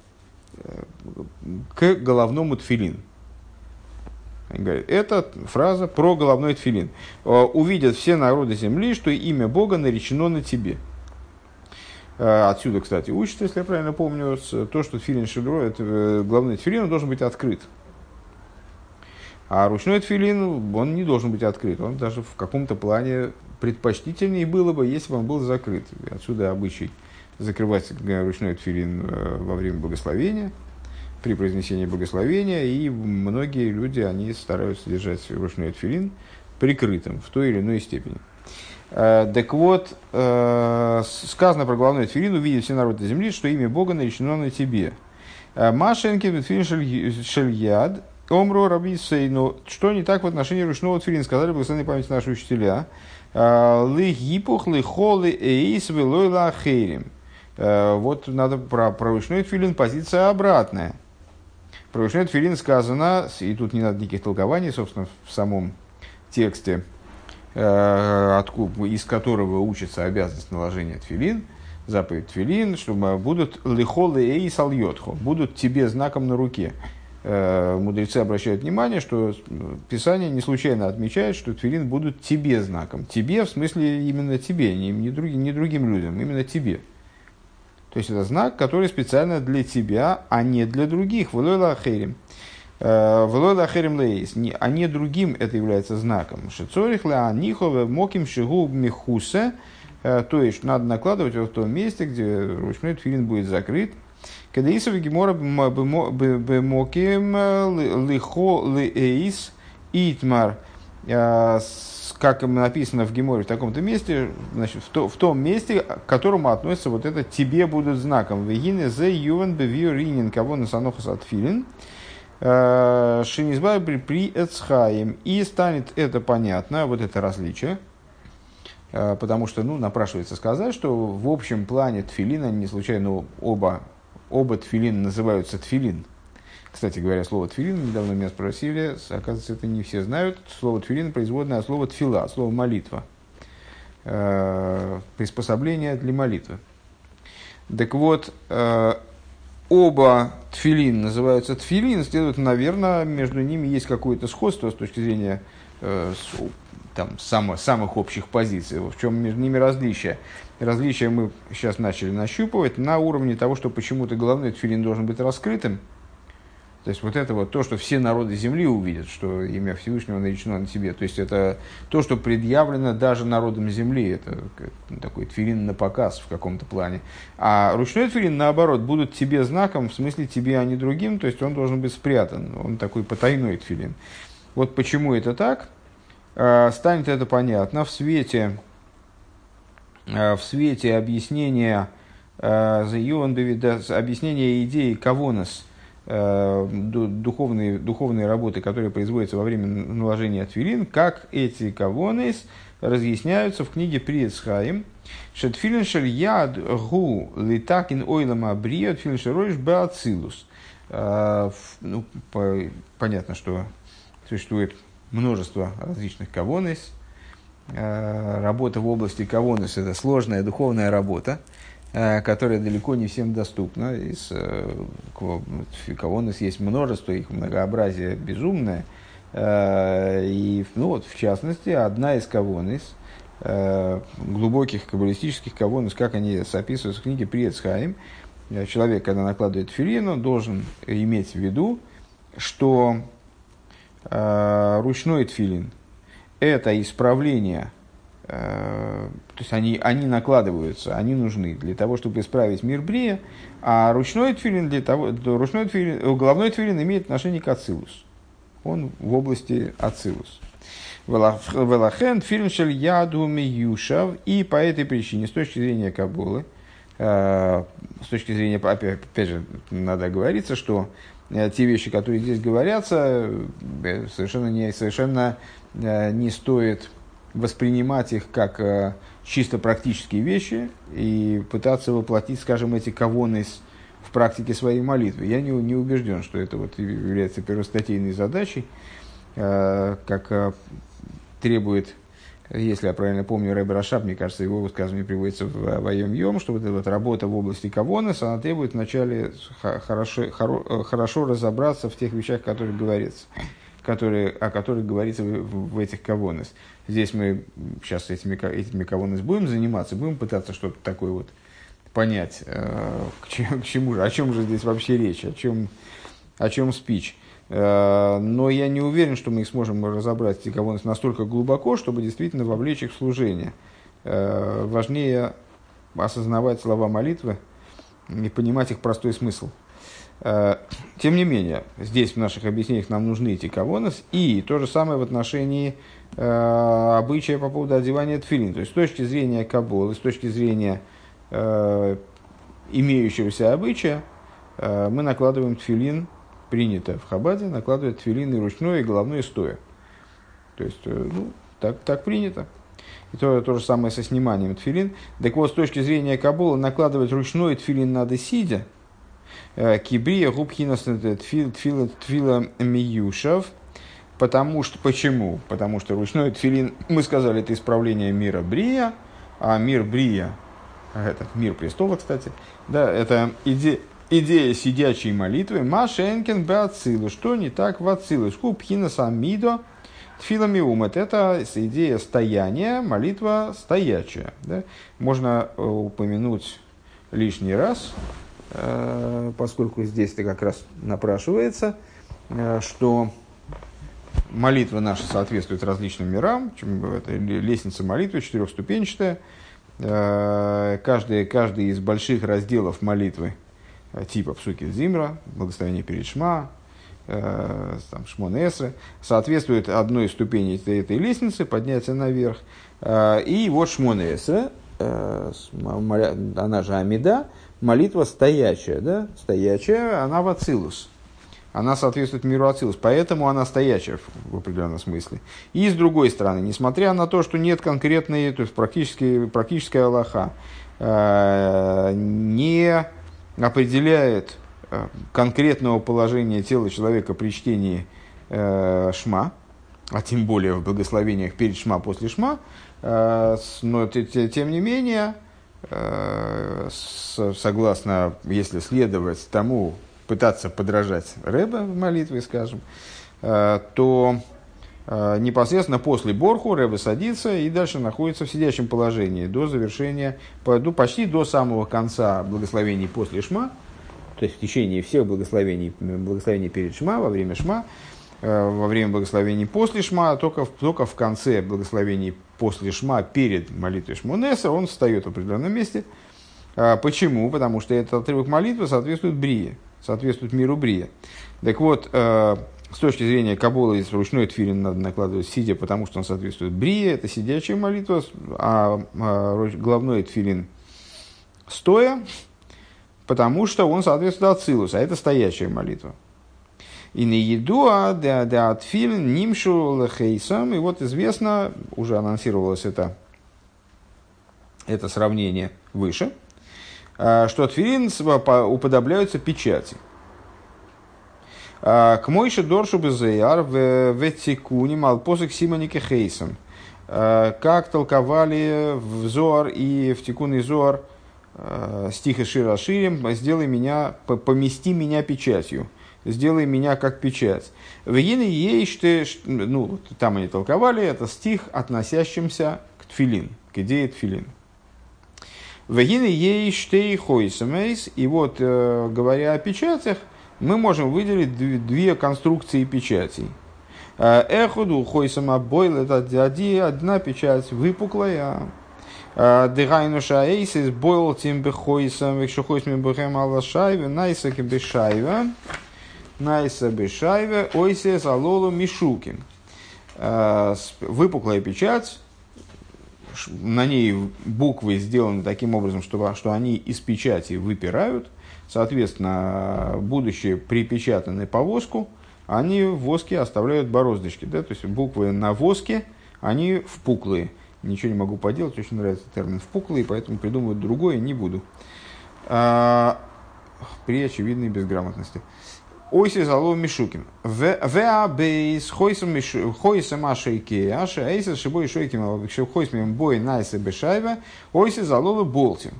к головному тфилин. Это фраза про головной тфилин. «Увидят все народы земли, что имя Бога наречено на тебе». Отсюда, кстати, учится, если я правильно помню, то, что тфилин шедро, головной тфилин, он должен быть открыт. А ручной тфилин, он не должен быть открыт. Он даже в каком-то плане предпочтительнее было бы, если бы он был закрыт. Отсюда обычай закрывать ручной тфилин во время благословения, при произнесении благословения, и многие люди, они стараются держать ручной тфилин прикрытым в той или иной степени. Так вот, сказано про головной тфилин, увидит все народы земли, что имя Бога наречено на тебе. Машенкин тфилин шельяд, омру рабисей, но что не так в отношении ручного тфилин, сказали благословенной памяти наши учителя. Лы гипух, лы холы, эйс, вилой лахерим. Вот надо про, про ручной тфилин, позиция обратная. Про ручной тфилин сказано, и тут не надо никаких толкований, собственно, в самом тексте, э, откуда, из которого учится обязанность наложения тфилин, заповедь тфилин, чтобы будут лихолы и сальотхо, будут тебе знаком на руке. Э, мудрецы обращают внимание, что Писание не случайно отмечает, что тфилин будут тебе знаком. Тебе, в смысле, именно тебе, не, не, друг, не другим людям, именно тебе. То есть это знак, который специально для тебя, а не для других. Вэлой лахерим. А не другим это является знаком. Шицорихла анихове моким шигу михусе. То есть надо накладывать в том месте, где ручной тфилин будет закрыт. Кадаисов гемора бмоким лихо лиэйс итмар. Как написано в геморе в таком-то месте, значит, в, то, в том месте, к которому относится вот это «тебе будут знаком». «Вегине зе ювен бевью ринин кого насанохас от филин». Шинизбай при эцхаем. И станет это понятно, вот это различие, потому что, ну, напрашивается сказать, что в общем плане тфилина, не случайно оба, оба тфилина называются тфилин. Кстати говоря, слово «тфилин», недавно меня спросили, оказывается, это не все знают. Слово «тфилин» производное от слова «тфила», от слова «молитва». Э-э, приспособление для молитвы. Так вот, э, оба тфилин называются тфилин, следовательно, наверное, между ними есть какое-то сходство с точки зрения э, с, там, само, самых общих позиций. В чем между ними различие? Различие мы сейчас начали нащупывать на уровне того, что почему-то головной тфилин должен быть раскрытым. То есть, вот это вот то, что все народы земли увидят, что имя Всевышнего наречено на тебе. То есть, это то, что предъявлено даже народам земли. Это такой тфилин на показ в каком-то плане. А ручной тфилин, наоборот, будут тебе знаком, в смысле тебе, а не другим. То есть, он должен быть спрятан. Он такой потайной тфилин. Вот почему это так? Станет это понятно в свете, в свете объяснения, объяснения идеи «кавонос», духовные, духовные работы, которые производятся во время наложения тфилин, как эти кавонес разъясняются в книге «Приец Хаим». «Тфилин шель яд гу литакин ойлама брия, тфилин шель ройш ба ацилус». Ну, по, понятно, что существует множество различных кавонес. Работа в области кавонес – это сложная духовная работа, которая далеко не всем доступна. Из кавонес есть множество, их многообразие безумное. И, ну вот, в частности, одна из кавонес, глубоких каббалистических кавонес, как они описываются в книге «Приец Хаим», человек, когда накладывает тфилин, он должен иметь в виду, что ручной тфилин – это исправление. То есть они, они накладываются, они нужны для того, чтобы исправить мир брия, а ручной тфилин для того, ручной тфилин, головной тфилин имеет отношение к ацилус. Он в области ацилус. Велахен тфилин шель яду миюшав, и по этой причине, с точки зрения Каббалы, с точки зрения, опять же, надо оговориться, что те вещи, которые здесь говорятся, совершенно не, совершенно не стоит воспринимать их как э, чисто практические вещи и пытаться воплотить, скажем, эти кавонес в практике своей молитвы. Я не, не убежден, что это вот является первостатейной задачей, э, как э, требует, если я правильно помню, Ребе Рашаб, мне кажется, его высказывание приводится в, в Айом-Йом, что вот эта вот работа в области кавонес, она требует вначале хорошо, хоро, хорошо разобраться в тех вещах, о которых говорится. Которые, о которых говорится в, в этих кавонес. Здесь мы сейчас этими, этими кавонес будем заниматься, будем пытаться что-то такое вот понять, э, к, чему, к чему же, о чем же здесь вообще речь, о чем, о чем спич. Э, но я не уверен, что мы сможем разобрать эти кавонес настолько глубоко, чтобы действительно вовлечь их в служение. Э, важнее осознавать слова молитвы и понимать их простой смысл. Тем не менее, здесь в наших объяснениях нам нужны эти кавонес, и то же самое в отношении э, обычая по поводу одевания тфилин. То есть, с точки зрения Каббалы, с точки зрения э, имеющегося обычая, э, мы накладываем тфилин, принято в Хабаде, накладывают тфилин и ручной, и головной, и стоя. То есть, э, ну, так, так принято. И то, то же самое со сниманием тфилин. Так вот, с точки зрения Каббалы, накладывать ручной тфилин надо сидя, Кибрия губхинас тфила миюшев, потому что почему? Потому что ручной тфилин, мы сказали, это исправление мира брия, а мир брия, этот мир престола, кстати, да, это иде, идея сидячей молитвы. Машенкин бацилу, что не так в ацилу, губхинас амидо тфила миумет, это идея стояния, молитва стоячая, да? Можно упомянуть лишний раз, поскольку здесь-то как раз напрашивается что молитва наша соответствует различным мирам. Это лестница молитвы четырехступенчатая. Каждый, каждый из больших разделов молитвы, типа Псукей-Зимра, благословение перед Шма, там, Шмонеса, соответствует одной ступени этой лестницы, подняться наверх. И вот Шмонеса, она же Амида, молитва стоячая, да? Стоячая, она в Ацилус. Она соответствует миру Ацилус, поэтому она стоячая в определенном смысле. И с другой стороны, несмотря на то, что нет конкретной, то есть практически, практическая алаха, не определяет конкретного положения тела человека при чтении шма, а тем более в благословениях перед шма, после шма, но тем не менее, согласно, если следовать тому, пытаться подражать Рэбе в молитве, скажем, то непосредственно после борху Рэбе садится и дальше находится в сидячем положении до завершения, ну, почти до самого конца благословений после шма, то есть в течение всех благословений, благословений перед шма, во время шма, во время благословений после шма, только, только в конце благословений после шма, перед молитвой Шмонеса, он встает в определенном месте. Почему? Потому что этот отрывок молитвы соответствует Брие, соответствует миру Брия. Так вот, э, с точки зрения Каббалы, ручной тфилин надо накладывать сидя, потому что он соответствует Брие, это сидячая молитва, а э, главной тфилин стоя, потому что он соответствует Ацилус, а это стоячая молитва. И не еду, а да, да, тфилин, нимшу, лахейсам. И вот известно, уже анонсировалось это, это сравнение выше, что тфилин уподобляются печати. К Мойше Доршу Безеяр в Ветикуне Малпосок Симонике Хейсен. Как толковали в Зоар и в Тикун и Зоар стих из Шира Ширим «Сделай меня, помести меня печатью, сделай меня как печать». В Йене Ейште, ну, там они толковали, это стих, относящимся к тфилин, к идее тфилин. Вегины ей штей хойсемейс. И вот, говоря о печатях, мы можем выделить две конструкции печатей. Эхуду хойсема бойл, это одна печать выпуклая. Дыхайнуша эйс из бойл тимбе хойсем, векшухойсме бухем алашайве, найса кебешайве, найса бешайве, ойсе залолу мишукин. Выпуклая печать. На ней буквы сделаны таким образом, чтобы, что они из печати выпирают. Соответственно, будучи припечатаны по воску, они в воске оставляют бороздочки. Да? То есть буквы на воске, они впуклые. Ничего не могу поделать, очень нравится термин впуклые, поэтому придумывать другое не буду. А, при очевидной безграмотности. Ойси залов Мишукин. Вэабэйс хойсэм ашэйке аша эйсэ шибой шойким хойсмем бой найсэ бэшайвэ ойси заловы болтим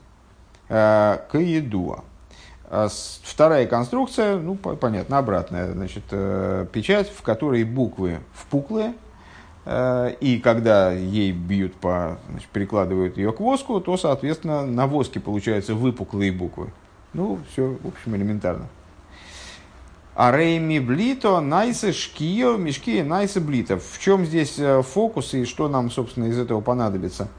каедуа. Вторая конструкция, ну, понятно, обратная. Значит, печать, в которой буквы впуклые, и когда ей бьют, по, значит, прикладывают ее к воску, то, соответственно, на воске получаются выпуклые буквы. Ну, все, в общем, элементарно. Арейми блито, найсы шкио, мешки, найсы блито. В чем здесь фокус и что нам, собственно, из этого понадобится?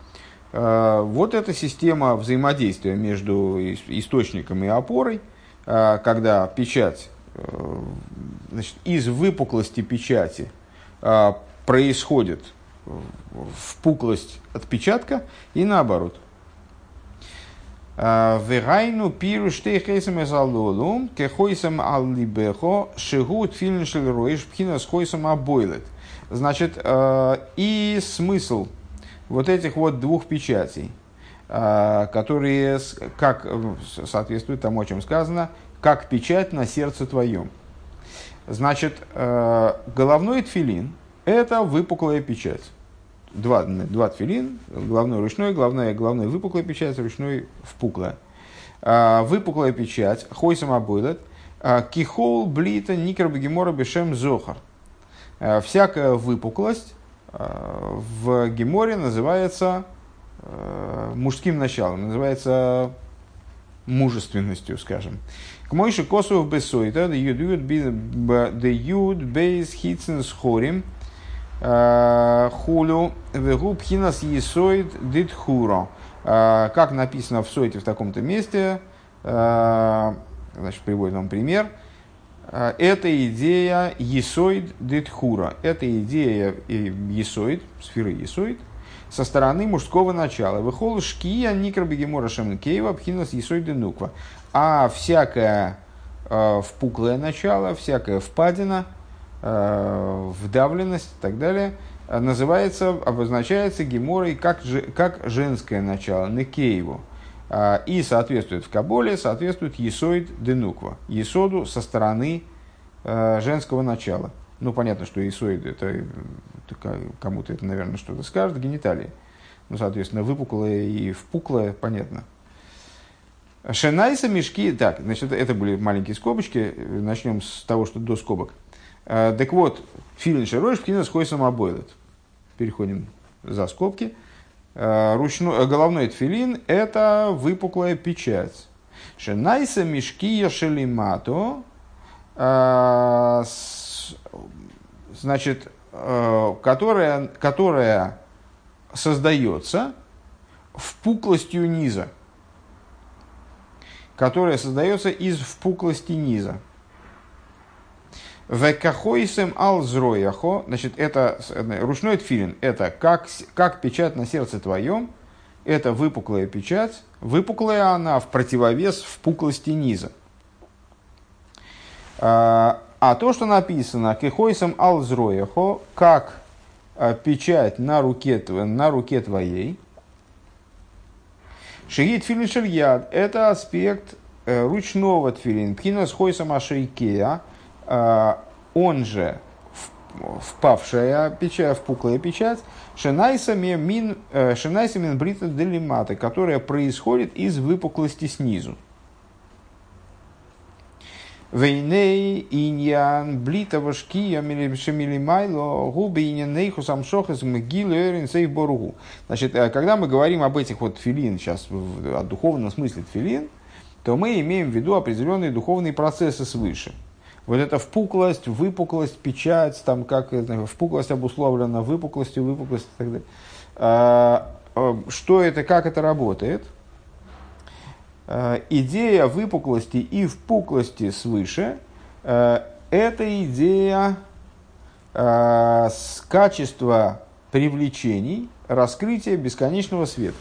Вот эта система взаимодействия между источником и опорой, когда печать, значит, из выпуклости печати происходит впуклость отпечатка и наоборот. Вегайну пиру штейхейсам изалолу, кехойсам аллибехо, шигу тфилиншель роиш пхина с хойсам обойлет. Значит, и смысл вот этих вот двух печатей, которые, как соответствуют тому, о чем сказано, как печать на сердце твоем. Значит, головной тфилин – это выпуклая печать. Два, два тфилин, главной ручной, главная, главная выпуклая печать, ручной впуклая. Выпуклая печать, хой самобойдат, кихол блита никер бегемора бешем зохар. Всякая выпуклость в геморе называется мужским началом, называется мужественностью, скажем. К Мойше Косов Бесой, да, да Юд Бейс Хитсенс Хорим, Хулю Вегуб Хинас Есоид Дитхуро. Как написано в Сойте в таком-то месте, значит, приводит нам пример. Это идея Есоид Дитхура. Это идея Есоид, сферы Есоид, со стороны мужского начала. Выхол шкия никробегемора шемкеева пхинас Есоид Динуква. А всякое впуклое начало, всякая впадина, вдавленность и так далее, называется, обозначается геморой как, как женское начало, некееву. И соответствует в Каболе, соответствует Есоид Денуква, Есоду со стороны э, женского начала. Ну, понятно, что Есоид, это, это кому-то это, наверное, что-то скажет, гениталии. Ну, соответственно, выпуклое и впуклое, понятно. Шенайса мешки, так, значит, это были маленькие скобочки, начнем с того, что до скобок. Э, так вот, Филин Широйш, Пхинас Хойсом Абойлет. Переходим за скобки. Ручной, головной тфилин – это выпуклая печать. Шенайса мешкия шелимато, значит, которая, которая создается впуклостью низа, которая создается из впуклости низа. Векахойсем алзрояхо, значит, это ручной тфилин, это как, как печать на сердце твоем, это выпуклая печать, выпуклая она в противовес впуклости низа. А то, что написано, кехойсем алзрояхо, как печать на руке, на руке твоей, шиги тфилин шельяд, это аспект ручного тфилин, пхинас хойсем ашейкея, он же впавшая печать, впуклая печать, шенайсами мин, шенайсами брита делимата, которая происходит из выпуклости снизу. Вейней иньян блита вашкия милимайло губи иньянейху самшохас мгилуэрин сейф боругу. Значит, когда мы говорим об этих вот тфилин, сейчас о духовном смысле тфилин, то мы имеем в виду определенные духовные процессы свыше. Вот эта впуклость, выпуклость, печать, там как впуклость обусловлена выпуклостью, выпуклость и так далее. Что это, как это работает? Идея выпуклости и впуклости свыше – это идея качества привлечений, раскрытия бесконечного света.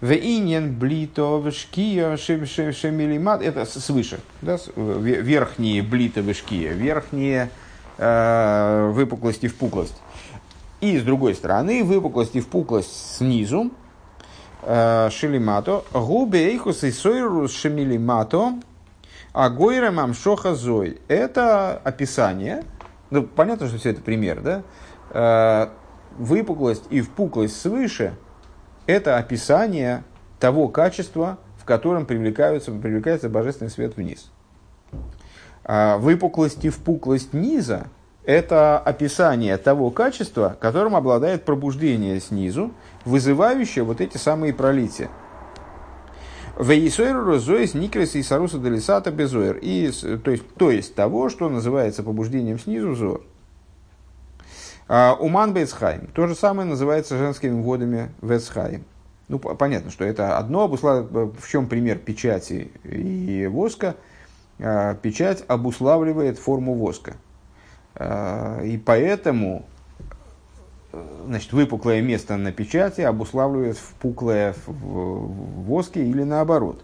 Это свыше, да? Верхние блита вышкия, верхние э, выпуклость и впуклость. И с другой стороны, выпуклость и впуклость снизу. Шелимато. Губейхус и сойрус шемилимато. Агойра мамшоха зой. Это описание. Ну, понятно, что все это пример, да? Выпуклость и впуклость свыше. Это описание того качества, в котором привлекаются, привлекается божественный свет вниз. Выпуклость и впуклость низа – это описание того качества, которым обладает пробуждение снизу, вызывающее вот эти самые пролития. И, то есть, то есть того, что называется побуждением снизу зор. Уман Бецхайм. То же самое называется женскими водами Вецхайм. Ну, понятно, что это одно обуславливает. В чем пример печати и воска? Печать обуславливает форму воска. И поэтому, значит, выпуклое место на печати обуславливает впуклое в воске или наоборот.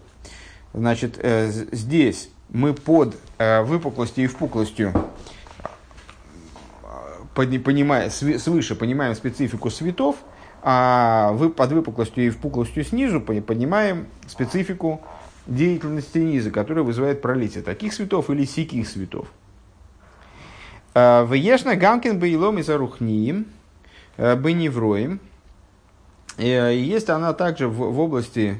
Значит, здесь мы под выпуклостью и впуклостью, понимая, свыше понимаем специфику светов, а под выпуклостью и впуклостью снизу понимаем специфику деятельности низа, которая вызывает пролитие таких светов или сяких светов. Вешна гамкин бейлом и зарухниим беневроим. Есть она также в области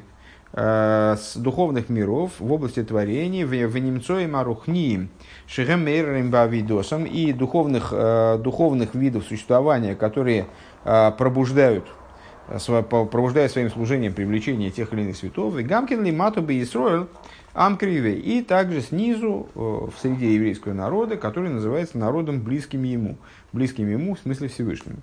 духовных миров, в области творений, в немцоем арухнием, шигемейрем бавидосом, и духовных, духовных видов существования, которые пробуждают пробуждая своим служением привлечение тех или иных святов. И гамкин ли мату би Исроэль амкриве. И также снизу, в среде еврейского народа, который называется народом близким ему. Близким ему в смысле Всевышнему.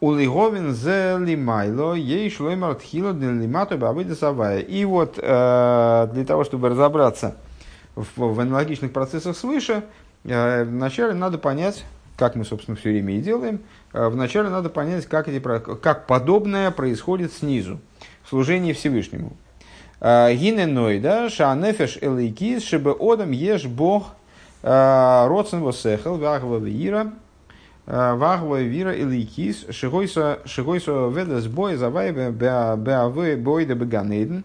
Улиговин зе лимайло ей шлоймар тхила дилимату бабыда савая. И вот для того, чтобы разобраться в аналогичных процессах свыше, вначале надо понять, как мы, собственно, все время и делаем, вначале надо понять, как, эти, как подобное происходит снизу, в служении Всевышнему. Гиненой, да, шаанефеш элейкис, шебе одам еш бог ротсон во сехл, вахва вира, вахва вира элейкис, шигойсо ведес бой завай беавы бойда беганейден.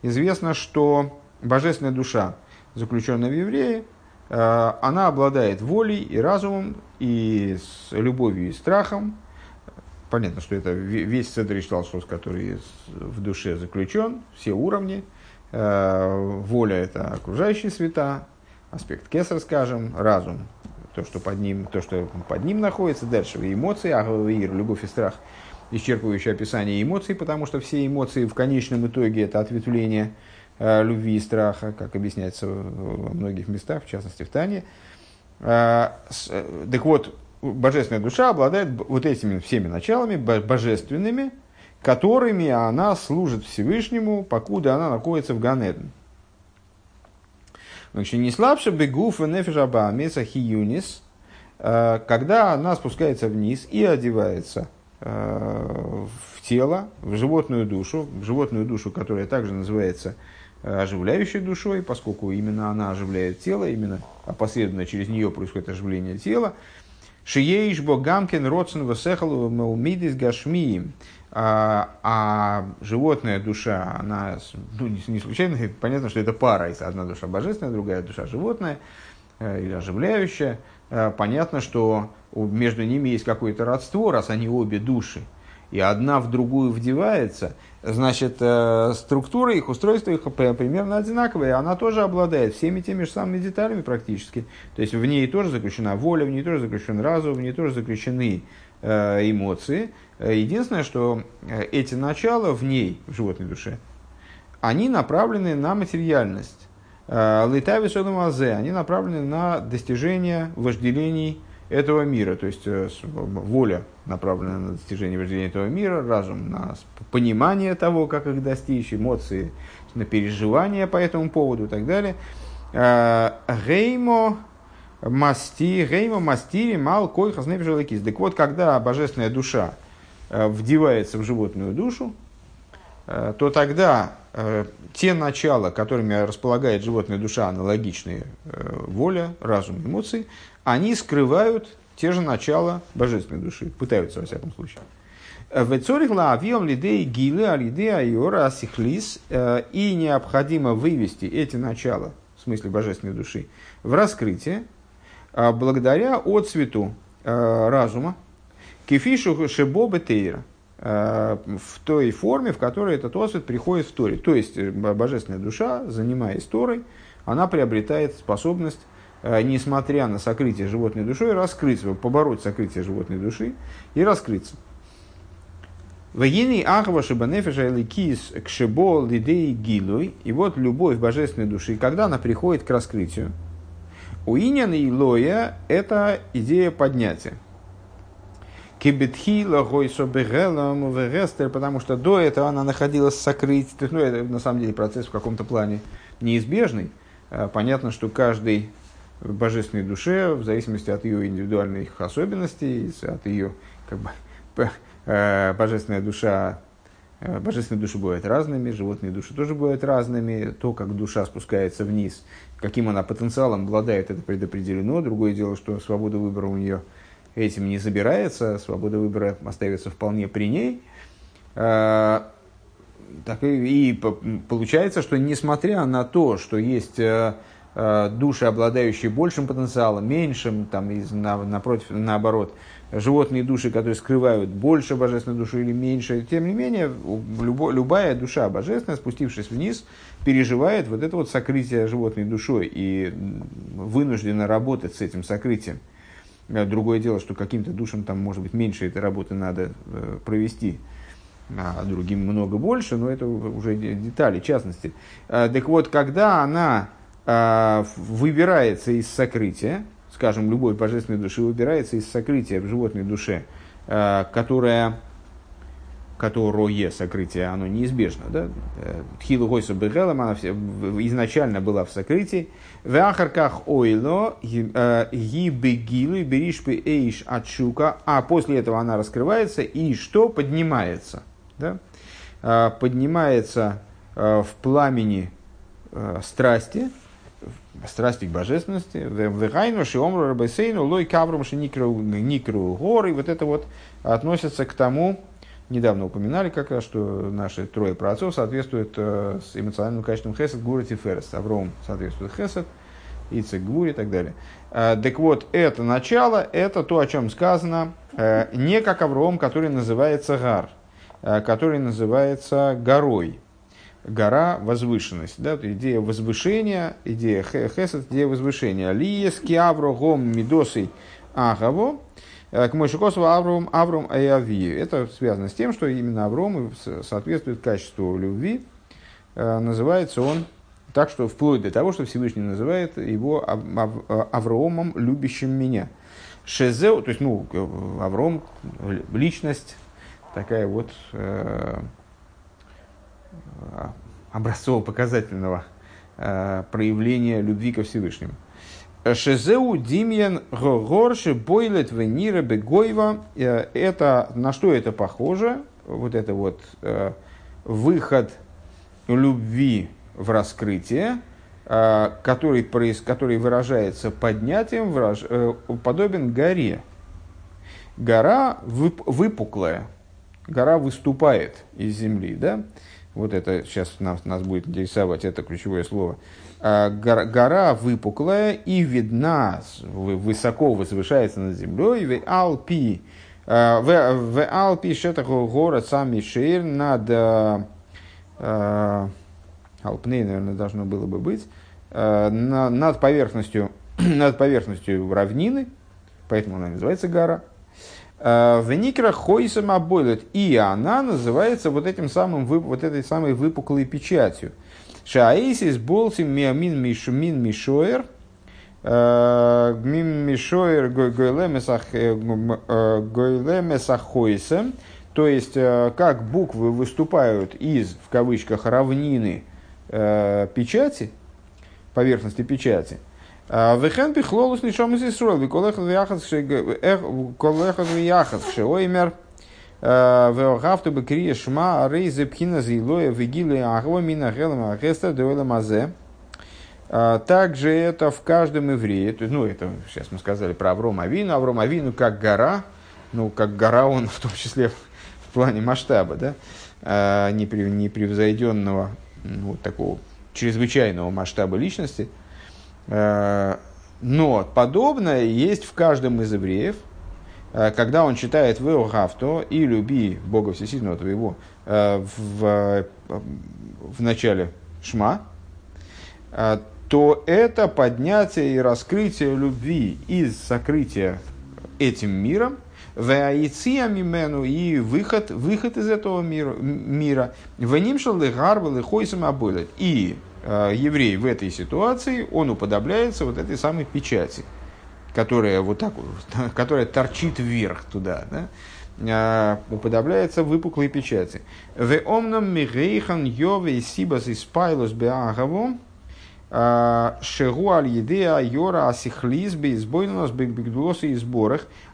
Известно, что божественная душа, заключенная в еврее, она обладает волей и разумом, и с любовью, и страхом. Понятно, что это весь Седер Ишталшус, который в душе заключен, все уровни. Воля – это окружающие света, аспект Кесер, скажем, разум, то, что под ним, то, что под ним находится. Дальше эмоции, агавир, любовь и страх, исчерпывающее описание эмоций, потому что все эмоции в конечном итоге – это ответвление любви и страха, как объясняется во многих местах, в частности в Тане. Так вот, божественная душа обладает вот этими всеми началами божественными, которыми она служит Всевышнему, покуда она находится в Ганеден. Значит, не слабше бегуф и нефежаба меса хиюнис, когда она спускается вниз и одевается в тело, в животную душу, в животную душу, которая также называется оживляющей душой, поскольку именно она оживляет тело, именно опосредованно через нее происходит оживление тела. Шиеиш богамкин родсен весехалу меумидис гашмиим. А животная душа, она, ну, не случайно, понятно, что это пара, если одна душа божественная, другая душа животная или оживляющая. Понятно, что между ними есть какое-то родство, раз они обе души, и одна в другую вдевается, значит, структура их, устройство их примерно одинаковое, она тоже обладает всеми теми же самыми деталями практически. То есть в ней тоже заключена воля, в ней тоже заключен разум, в ней тоже заключены эмоции. Единственное, что эти начала в ней, в животной душе, они направлены на материальность. Литавис одумазе, они направлены на достижение вожделений этого мира, то есть воля направлена на достижение вожделения этого мира, разум на понимание того, как их достичь, эмоции на переживания по этому поводу и так далее. Геймо масти, геймо мастири мал кой хазнепжелакис. Так вот, когда божественная душа вдевается в животную душу, то тогда э, те начала, которыми располагает животная душа, аналогичные э, воля, разум, эмоции, они скрывают те же начала божественной души, пытаются, во всяком случае. И необходимо вывести эти начала, в смысле божественной души, в раскрытие, э, благодаря отцвету э, разума, кефишу шебобе тейра, в той форме, в которой этот отцвет приходит в Торе. То есть божественная душа, занимаясь Торой, она приобретает способность, несмотря на сокрытие животной душой, раскрыться, побороть сокрытие животной души и раскрыться. И вот любовь божественной души, когда она приходит к раскрытию, у Иньян и Лоя это идея поднятия. Потому что до этого она находилась сокрыть, ну, это на самом деле процесс в каком-то плане неизбежный. Понятно, что каждой божественной душе, в зависимости от ее индивидуальных особенностей, от ее, как бы, божественная душа, божественные души бывают разными, животные души тоже бывают разными. То, как душа спускается вниз, каким она потенциалом обладает, это предопределено. Другое дело, что свобода выбора у нее этим не забирается, свобода выбора остается вполне при ней. Так и, и получается, что несмотря на то, что есть души, обладающие большим потенциалом, меньшим, там, из, на, напротив, наоборот, животные души, которые скрывают больше божественной души или меньше, тем не менее, любо, любая душа божественная, спустившись вниз, переживает вот это вот сокрытие животной душой и вынуждена работать с этим сокрытием. Другое дело, что каким-то душам там, может быть, меньше этой работы надо провести, а другим много больше, но это уже детали, частности. Так вот, когда она выбирается из сокрытия, скажем, любой божественной души выбирается из сокрытия в животной душе, которая, которое сокрытие, оно неизбежно. Да? Тхила гойсу бегалам, она изначально была в сокрытии. В ахарках ойло гибегилы беришпы эйш отшука, а после этого она раскрывается и что? Поднимается. Да? Поднимается в пламени страсти, страсти к божественности, и вот это вот относится к тому, недавно упоминали как раз, что наши трое праотцов соответствуют с эмоциональным качеством Хесед, Гвура, Тиферес. Авраам соответствует Хесед, Ицек, Гвуре и так далее. Так вот, это начало, это то, о чем сказано, не как Авраам, который называется Гар, который называется горой. Гора, возвышенность, да, идея возвышения, идея хесед, идея возвышения. Лиески Аврогом Мидосы Агаво, к Мойшикосу Авром Авром Айави. Это связано с тем, что именно Авром соответствует качеству любви. Называется он так, что вплоть до того, что Всевышний называет его Авромом, любящим меня. Шезеу, то есть, ну, Авром, личность такая вот образцово-показательного э, проявления любви ко Всевышнему. Шезеу Димьян Горши Бойлет Венира Бегойва. Это на что это похоже? Вот это вот э, выход любви в раскрытие, э, который, проис, который выражается поднятием, враж, э, подобен горе. Гора вып, выпуклая, гора выступает из земли, да? Вот это сейчас нас, нас будет интересовать, это ключевое слово. Гора, гора выпуклая и видна, высоко возвышается над землей. В Алпи, в Алпи, что такое город сами Шейр, над Алпней, наверное, должно было бы быть, над поверхностью, над поверхностью равнины, поэтому она называется гора. Веникра хойсом обойлет, и она называется вот этим самым, вот этой самой выпуклой печатью. Шаисис болтим миамин мишумин мишоер мим мишоер гойлемесах хойсом, то есть как буквы выступают из в кавычках равнины печати, поверхности печати. Вехен пихлолус нишом из Исруэл, веколехот вияхат шеоймер, веохавту бекрия шма, арей зепхина зилоя, вегилы ахва мина хелам ахеста дуэлам азе. Также это в каждом еврее, ну это сейчас мы сказали про Авраама Авину, Авраама Авину как гора, ну как гора он в том числе в плане масштаба, да, непревзойденного, ну, такого чрезвычайного масштаба личности. Но подобное есть в каждом из евреев, когда он читает «Веохавто» и «Люби Бога Всесильного твоего» в, в начале «Шма», то это поднятие и раскрытие любви из сокрытия этим миром, и выход, выход из этого мира, и еврей в этой ситуации, он уподобляется вот этой самой печати, которая вот так, которая торчит вверх туда, да? Уподобляется выпуклой печати.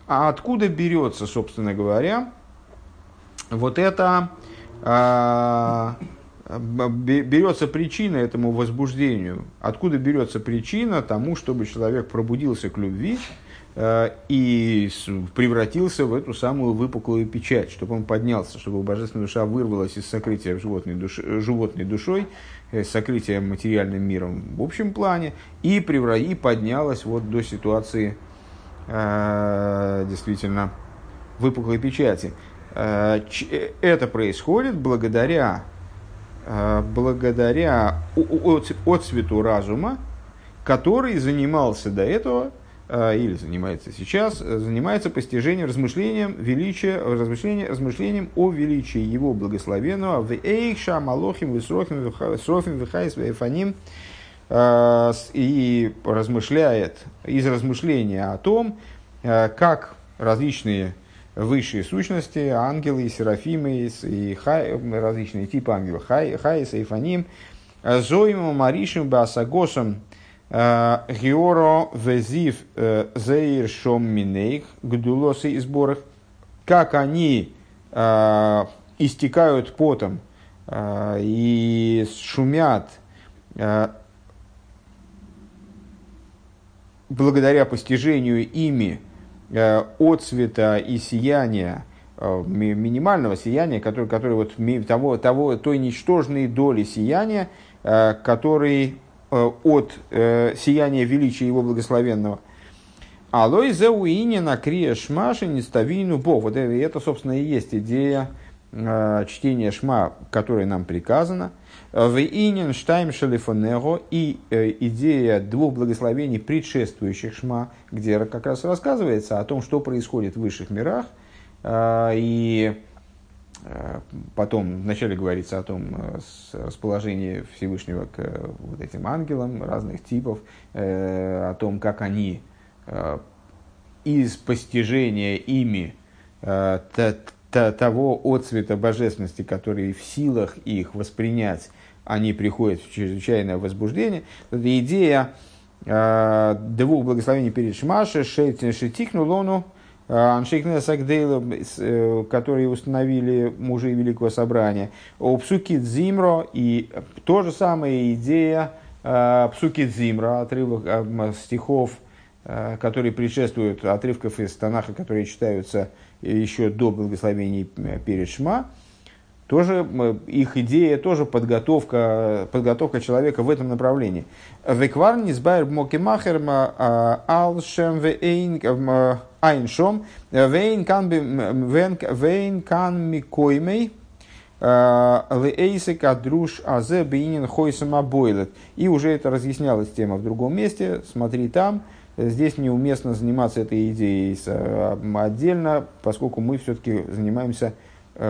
А откуда берется, собственно говоря, вот это... берется причина этому возбуждению, откуда берется причина тому, чтобы человек пробудился к любви э, и превратился в эту самую выпуклую печать, чтобы он поднялся, чтобы божественная душа вырвалась из сокрытия животной, душ, животной душой, из сокрытия материальным миром в общем плане, и, превра... и поднялась вот до ситуации э, действительно выпуклой печати. Э, ч- это происходит благодаря благодаря отцвету разума, который занимался до этого или занимается сейчас, занимается постижением, размышлением, величия, размышлением, размышлением о величии его благословенного, и размышляет из размышления о том, как различные высшие сущности, ангелы, серафимы, и хай, различные типы ангелов, хай, хайс, эйфаним, зоимом, маришем, басагосом, георо, везив, зеир, шом, минейх, гдулосы и сборах, как они э, истекают потом э, и шумят э, благодаря постижению ими отцвета и сияния, минимального сияния, который, который вот того, того, той ничтожной доли сияния, который от сияния величия его благословенного. Алой зауине на крие шмаши не ставину бог. Вот это, собственно, и есть идея чтения шма, которое нам приказано. Винин штайм шелифонего и идея двух благословений предшествующих шма, где как раз рассказывается о том, что происходит в высших мирах, и потом вначале говорится о том расположении Всевышнего к вот этим ангелам разных типов, о том, как они из постижения ими того отцвета божественности, который в силах их воспринять, они приходят в чрезвычайное возбуждение. Это идея э, двух благословений перед Шмаше, Шетикну Лону, Аншейкне Сагдейла, которые установили мужи Великого Собрания, Псукей-Зимра, и то же самое идея э, Псукей-Зимра, отрывок э, стихов, которые предшествуют отрывков из Танаха, которые читаются еще до благословений перед Шма, тоже, их идея тоже подготовка, подготовка человека в этом направлении. И уже это разъяснялась тема в другом месте, смотри там. Здесь неуместно заниматься этой идеей отдельно, поскольку мы все-таки занимаемся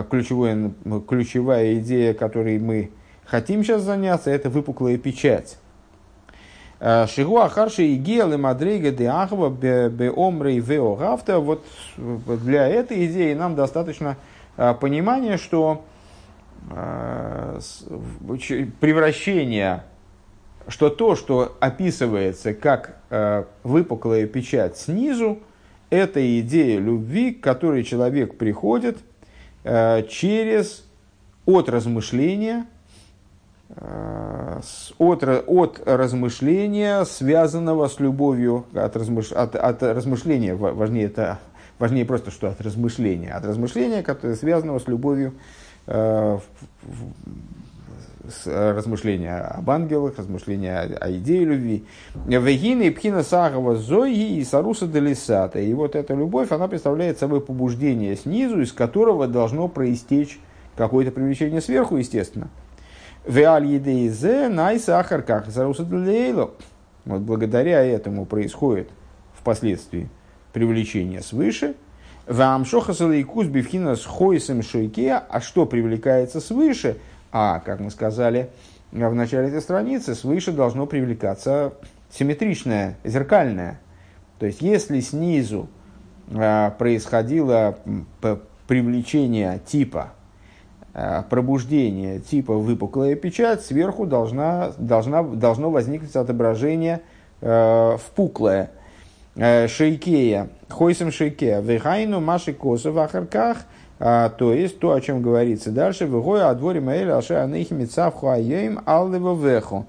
ключевой, ключевая идея, которой мы хотим сейчас заняться, это выпуклая печать. Шигуа харши и гелы мадрейга де ахва бе омрей вео гафта. Вот для этой идеи нам достаточно понимания, что превращение... что то, что описывается как э, выпуклая печать снизу, это идея любви, к которой человек приходит э, через от размышления, э, с, от, от размышления, связанного с любовью, от, размыш, от, от размышления, важнее, это, важнее просто, что от размышления, от размышления, которое, связанного с любовью, э, в, в, размышления об ангелах, размышления о, о идее любви. Вегина и пхина сагова зои и саруса делисата. И вот эта любовь, она представляет собой побуждение снизу, из которого должно проистечь какое-то привлечение сверху, естественно. Веаль еде и зе най сахарках и саруса делейло. Вот благодаря этому происходит впоследствии привлечение свыше. Вамшоха салейкус бифхина с хойсем шойке. А что привлекается свыше? А, как мы сказали в начале этой страницы, свыше должно привлекаться симметричное, зеркальное. То есть, если снизу э, происходило привлечение типа, э, пробуждение типа выпуклая печать, сверху должна, должна, должно возникнуть отображение э, впуклое. Э, шейкея, хойсом шейкея, вихайну маши косов ахарках. А, то есть то, о чем говорится дальше, выгоя о дворе Маэля Аша Анехими Цавхуаем Аллево Веху.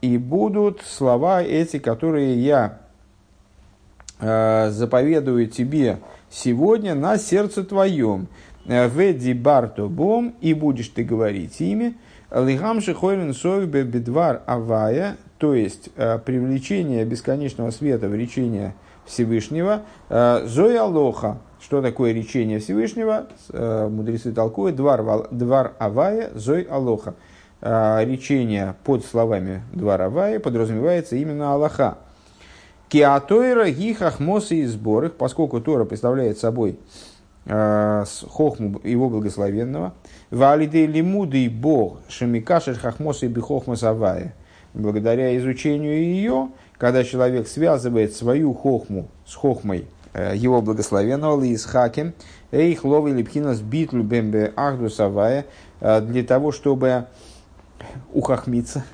И будут слова эти, которые я а, заповедую тебе сегодня на сердце твоем. Веди барто бом, и будешь ты говорить ими. Лихамши Хойрин Совбе Бедвар Авая, то есть а, привлечение бесконечного света в речение Всевышнего. Зоя Лоха. Что такое речение Всевышнего? Мудрецы толкуют. Двар, двар Авая, Зой Алоха. Речение под словами Двар Авая подразумевается именно Алоха. Киатойра гихахмосы и сбор их, поскольку Тора представляет собой э, хохму его благословенного. Валиды лимуды и бог шамикашер хохмосы и бихохма савая. Благодаря изучению ее, когда человек связывает свою хохму с хохмой э, его благословенного, лисхаким, эйх ловы липхинас битлю бэмбэ ахду савая, для того, чтобы ухохмиться,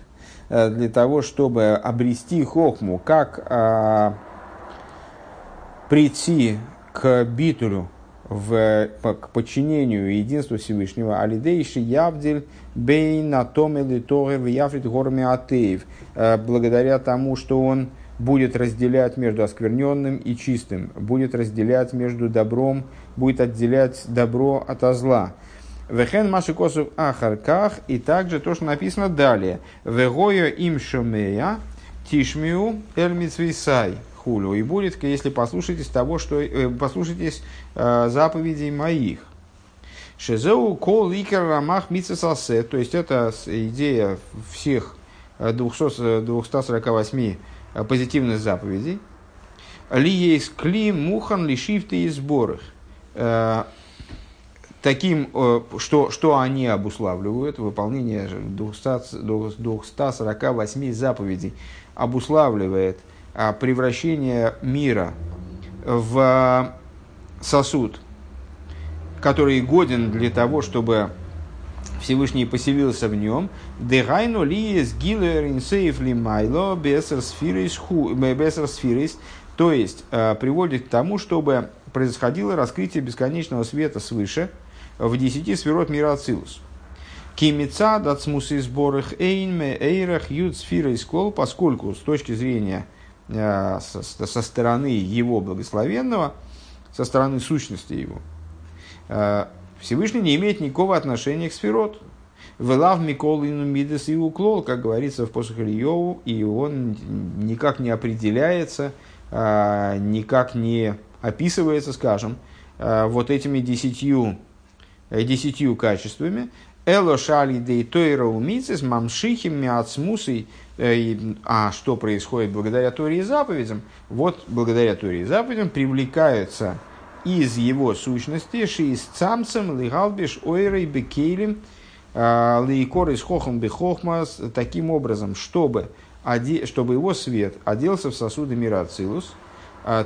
для того, чтобы обрести хохму, как а, прийти к битулю, в, к подчинению единству Всевышнего, алидейши явдель бейнатомели торы в яфрит горми атеев, благодаря тому, что он будет разделять между оскверненным и чистым, будет разделять между добром, будет отделять добро от зла. Вехен машикосов ахарках, и также то, что написано далее. Вегойо им шумея тишмиу эльмицвисай хулю. И будет, если послушаетесь того, что послушаетесь э, заповедей моих. Шезеу кол икер рамах мицесасе. То есть это идея всех двести сорок восемь позитивных заповедей. Ли есть кли мухан ли шифты и сборах. Таким, что, что они обуславливают, выполнение двухсот сорока восьми заповедей обуславливает превращение мира в сосуд, который годен для того, чтобы Всевышний поселился в нем. Дегайно ли из гилер инсейф ли майло бесер сфирис, то есть приводит к тому, чтобы происходило раскрытие бесконечного света свыше в десяти сферот мира Ацилус. Кимица дацмусы сборых эйнме эйрах юд сфира искол, поскольку с точки зрения э, со, со стороны его благословенного, со стороны сущности его, э, Всевышний не имеет никакого отношения к сферот. Велав микол ину мидес и уклол, как говорится в посохе Иову, и он никак не определяется, э, никак не описывается, скажем, э, вот этими десятью десятью качествами. Эло шали дей тойра умицис мамшихими ацмусой. А что происходит благодаря Торе и заповедям? Вот благодаря Торе и заповедям привлекаются из его сущности шиисцамцем лигалбиш ойрой бекейлем лейкор из хохом бехохмас, таким образом, чтобы, оде, чтобы его свет оделся в сосуды мира Ацилус,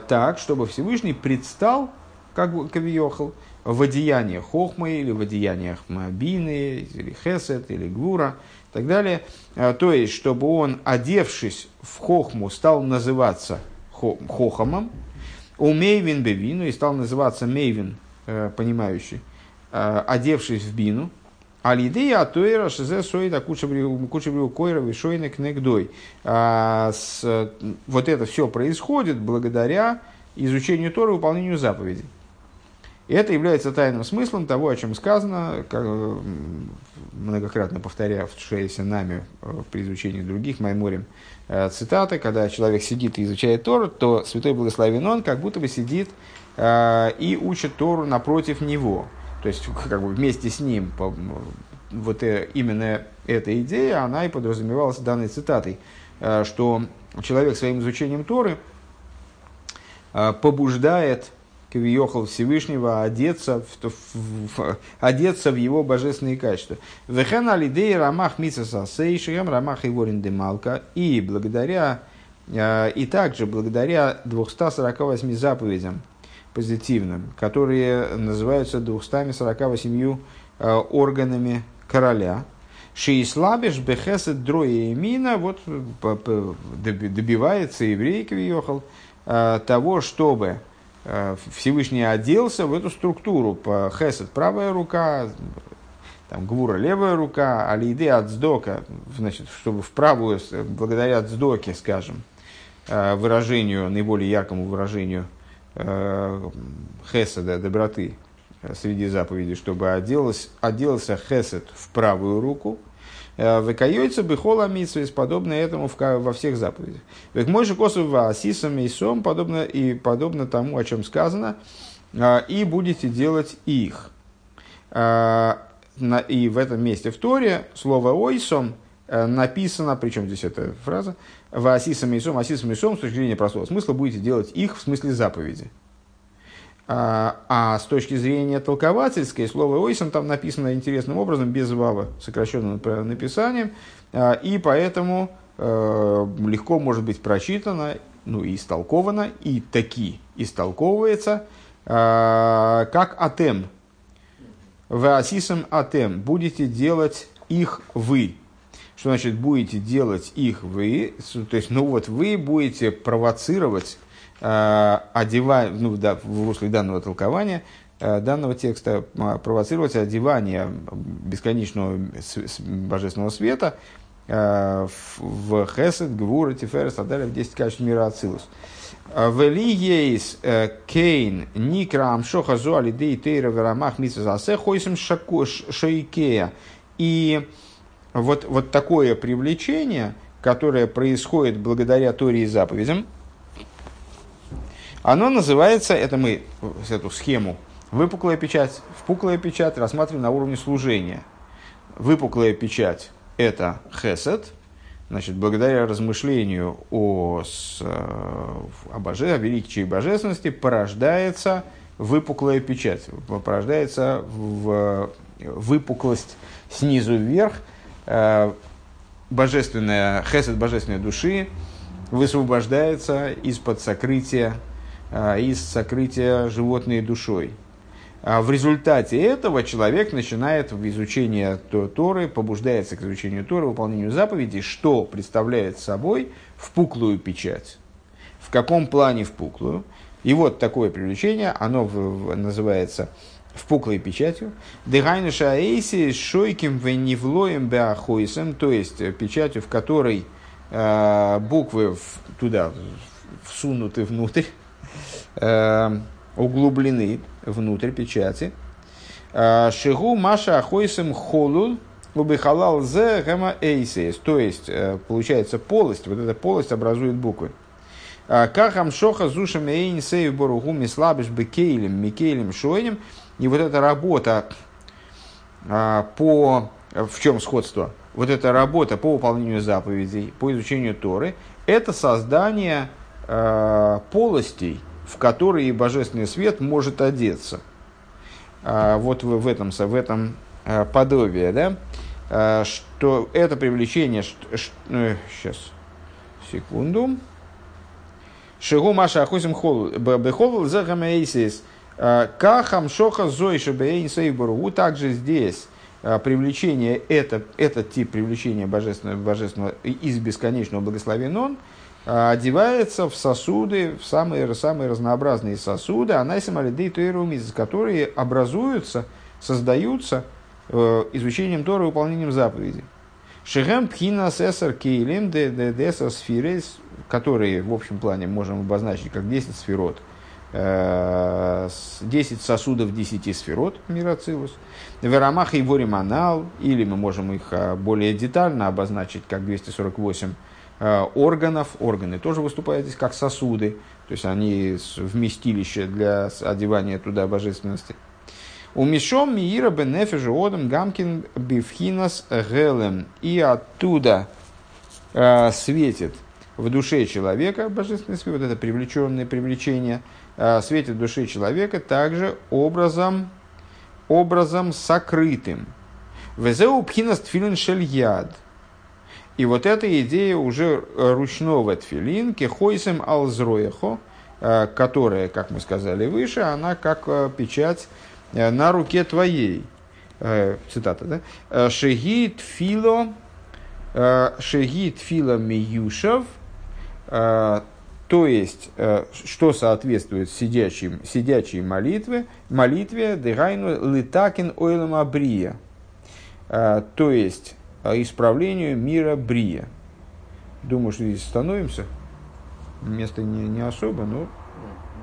так, чтобы Всевышний предстал, как Кавиохал, в одеяниях Хохмы, или в одеяниях Бины, или Хесед, или Гвура, и так далее. То есть, чтобы он, одевшись в Хохму, стал называться Хохамом, у Мейвин Бевину, и стал называться Мейвин, понимающий, одевшись в Бину, Алидея Атуэра Шизе Соида Кучебрю Койра Вишойна Кнегдой. Вот это все происходит благодаря изучению Торы и выполнению заповедей. Это является тайным смыслом того, о чем сказано, как, многократно повторявшееся нами при изучении других майморим цитаты, когда человек сидит и изучает Тору, то Святой Благословен Он как будто бы сидит и учит Тору напротив него. То есть, как бы вместе с ним, вот именно эта идея, она и подразумевалась данной цитатой, что человек своим изучением Торы побуждает Кавиохал Всевышнего одеться в, в, в, одеться в его божественные качества. Вехен алидей рамах мицаса сейшием рамах иворин демалка. И благодаря, и также благодаря двухсот сорока восьми заповедям позитивным, которые называются двумястами сорока восемью э, органами короля. Шиислабеш бехесед дроя имина, вот добивается еврей Кавиохал э, того, чтобы э, Всевышний оделся в эту структуру. По хесед правая рука, там гвура левая рука, алиды ацдока, значит, чтобы в правую, благодаря ацдоке, скажем, э, выражению, наиболее яркому выражению хеседа, доброты среди заповедей, чтобы оделась, оделся хесед в правую руку, выкаюется бихола митсвис, подобно этому во всех заповедях. Век мой же косово асисом и сом, подобно и подобно тому, о чем сказано, и будете делать их. И в этом месте в Торе слово ойсом написано, причем здесь эта фраза, «Ваасисам мисом, асисам мисом» с точки зрения простого смысла будете делать их в смысле заповеди. А, а с точки зрения толковательской, слово «ойсен» там написано интересным образом, без вава, сокращенным написанием, и поэтому э, легко может быть прочитано, ну и истолковано, и таки истолковывается, э, как «атем». «Ваасисам атем» будете делать их вы. Что значит будете делать их вы? То есть, ну вот вы будете провоцировать, э, одевая, ну да, в русле данного толкования, э, данного текста, провоцировать одевание бесконечного божественного света э, в Хесед, Гвура, Тиферес, а далее в десять качеств мира Ацилус. Велиейс Кейн Никрам Шохазу Алидей Тейра Верамах Митсазасе Хойсим Шейкея. И вот, вот такое привлечение, которое происходит благодаря Торе и заповедям, оно называется, это мы эту схему, выпуклая печать, впуклая печать рассматриваем на уровне служения. Выпуклая печать – это хесед, значит, благодаря размышлению о, о, боже, о величии и божественности порождается выпуклая печать, порождается в выпуклость снизу вверх, божественная, хесед божественной души высвобождается из-под сокрытия, из сокрытия животной душой. В результате этого человек начинает в изучении Торы, побуждается к изучению Торы, выполнению заповедей, что представляет собой впуклую печать. В каком плане впуклую? И вот такое привлечение, оно называется впуклой печатью. Дегайну шаэйси шойким веневлоем беахойсем, то есть печатью, в которой э, буквы в, туда всунуты внутрь, э, углублены внутрь печати. Шигу маша ахойсем холул убихалал зе гема эйсис, то есть получается полость, вот эта полость образует буквы. Кахам шоха зушем эйнсей боругу мислабиш бекейлем микейлем шойнем. И вот эта работа а, по... В чем сходство? Вот эта работа по выполнению заповедей, по изучению Торы, это создание а, полостей, в которые божественный свет может одеться. А, вот в этом, в этом а, подобие, да? А, что это привлечение... Что, что, э, сейчас, секунду. Шигу маша ахусим холл бэхолл зэхэмэйсис. Кахам шоха зой шабейн сейбургу. Также здесь привлечение, это, этот тип привлечения божественного, божественного из бесконечного благословен он, одевается в сосуды, в самые, самые разнообразные сосуды, анайсим алидей тойру мидес, которые образуются, создаются изучением Торы и выполнением заповедей. Шихэм пхина сесар кейлим дедесар сфирейс, которые в общем плане можем обозначить как десять сфирот. десять сосудов десяти сферот мирацилус, верамах и вориманал, или мы можем их более детально обозначить как двести сорок восемь органов. Органы тоже выступают здесь как сосуды, то есть они вместилище для одевания туда божественности. Умешом миира бенефежиодом гамкин бифхинас гелем, и оттуда светит в душе человека божественный свет, вот это привлеченное привлечение светит в душе человека также образом, образом сокрытым. Везеу пхинас тфилин шельяд. И вот эта идея уже ручного тфилин, кехойсем алзроехо, которая, как мы сказали выше, она как печать на руке твоей. Цитата, да? Шеги тфило, шеги тфило миюшев. То есть, что соответствует сидячей, сидячей молитве, молитве дегайну литакин ойлама брия, то есть исправлению мира брия. Думаю, что здесь остановимся. Место не, не особо, но...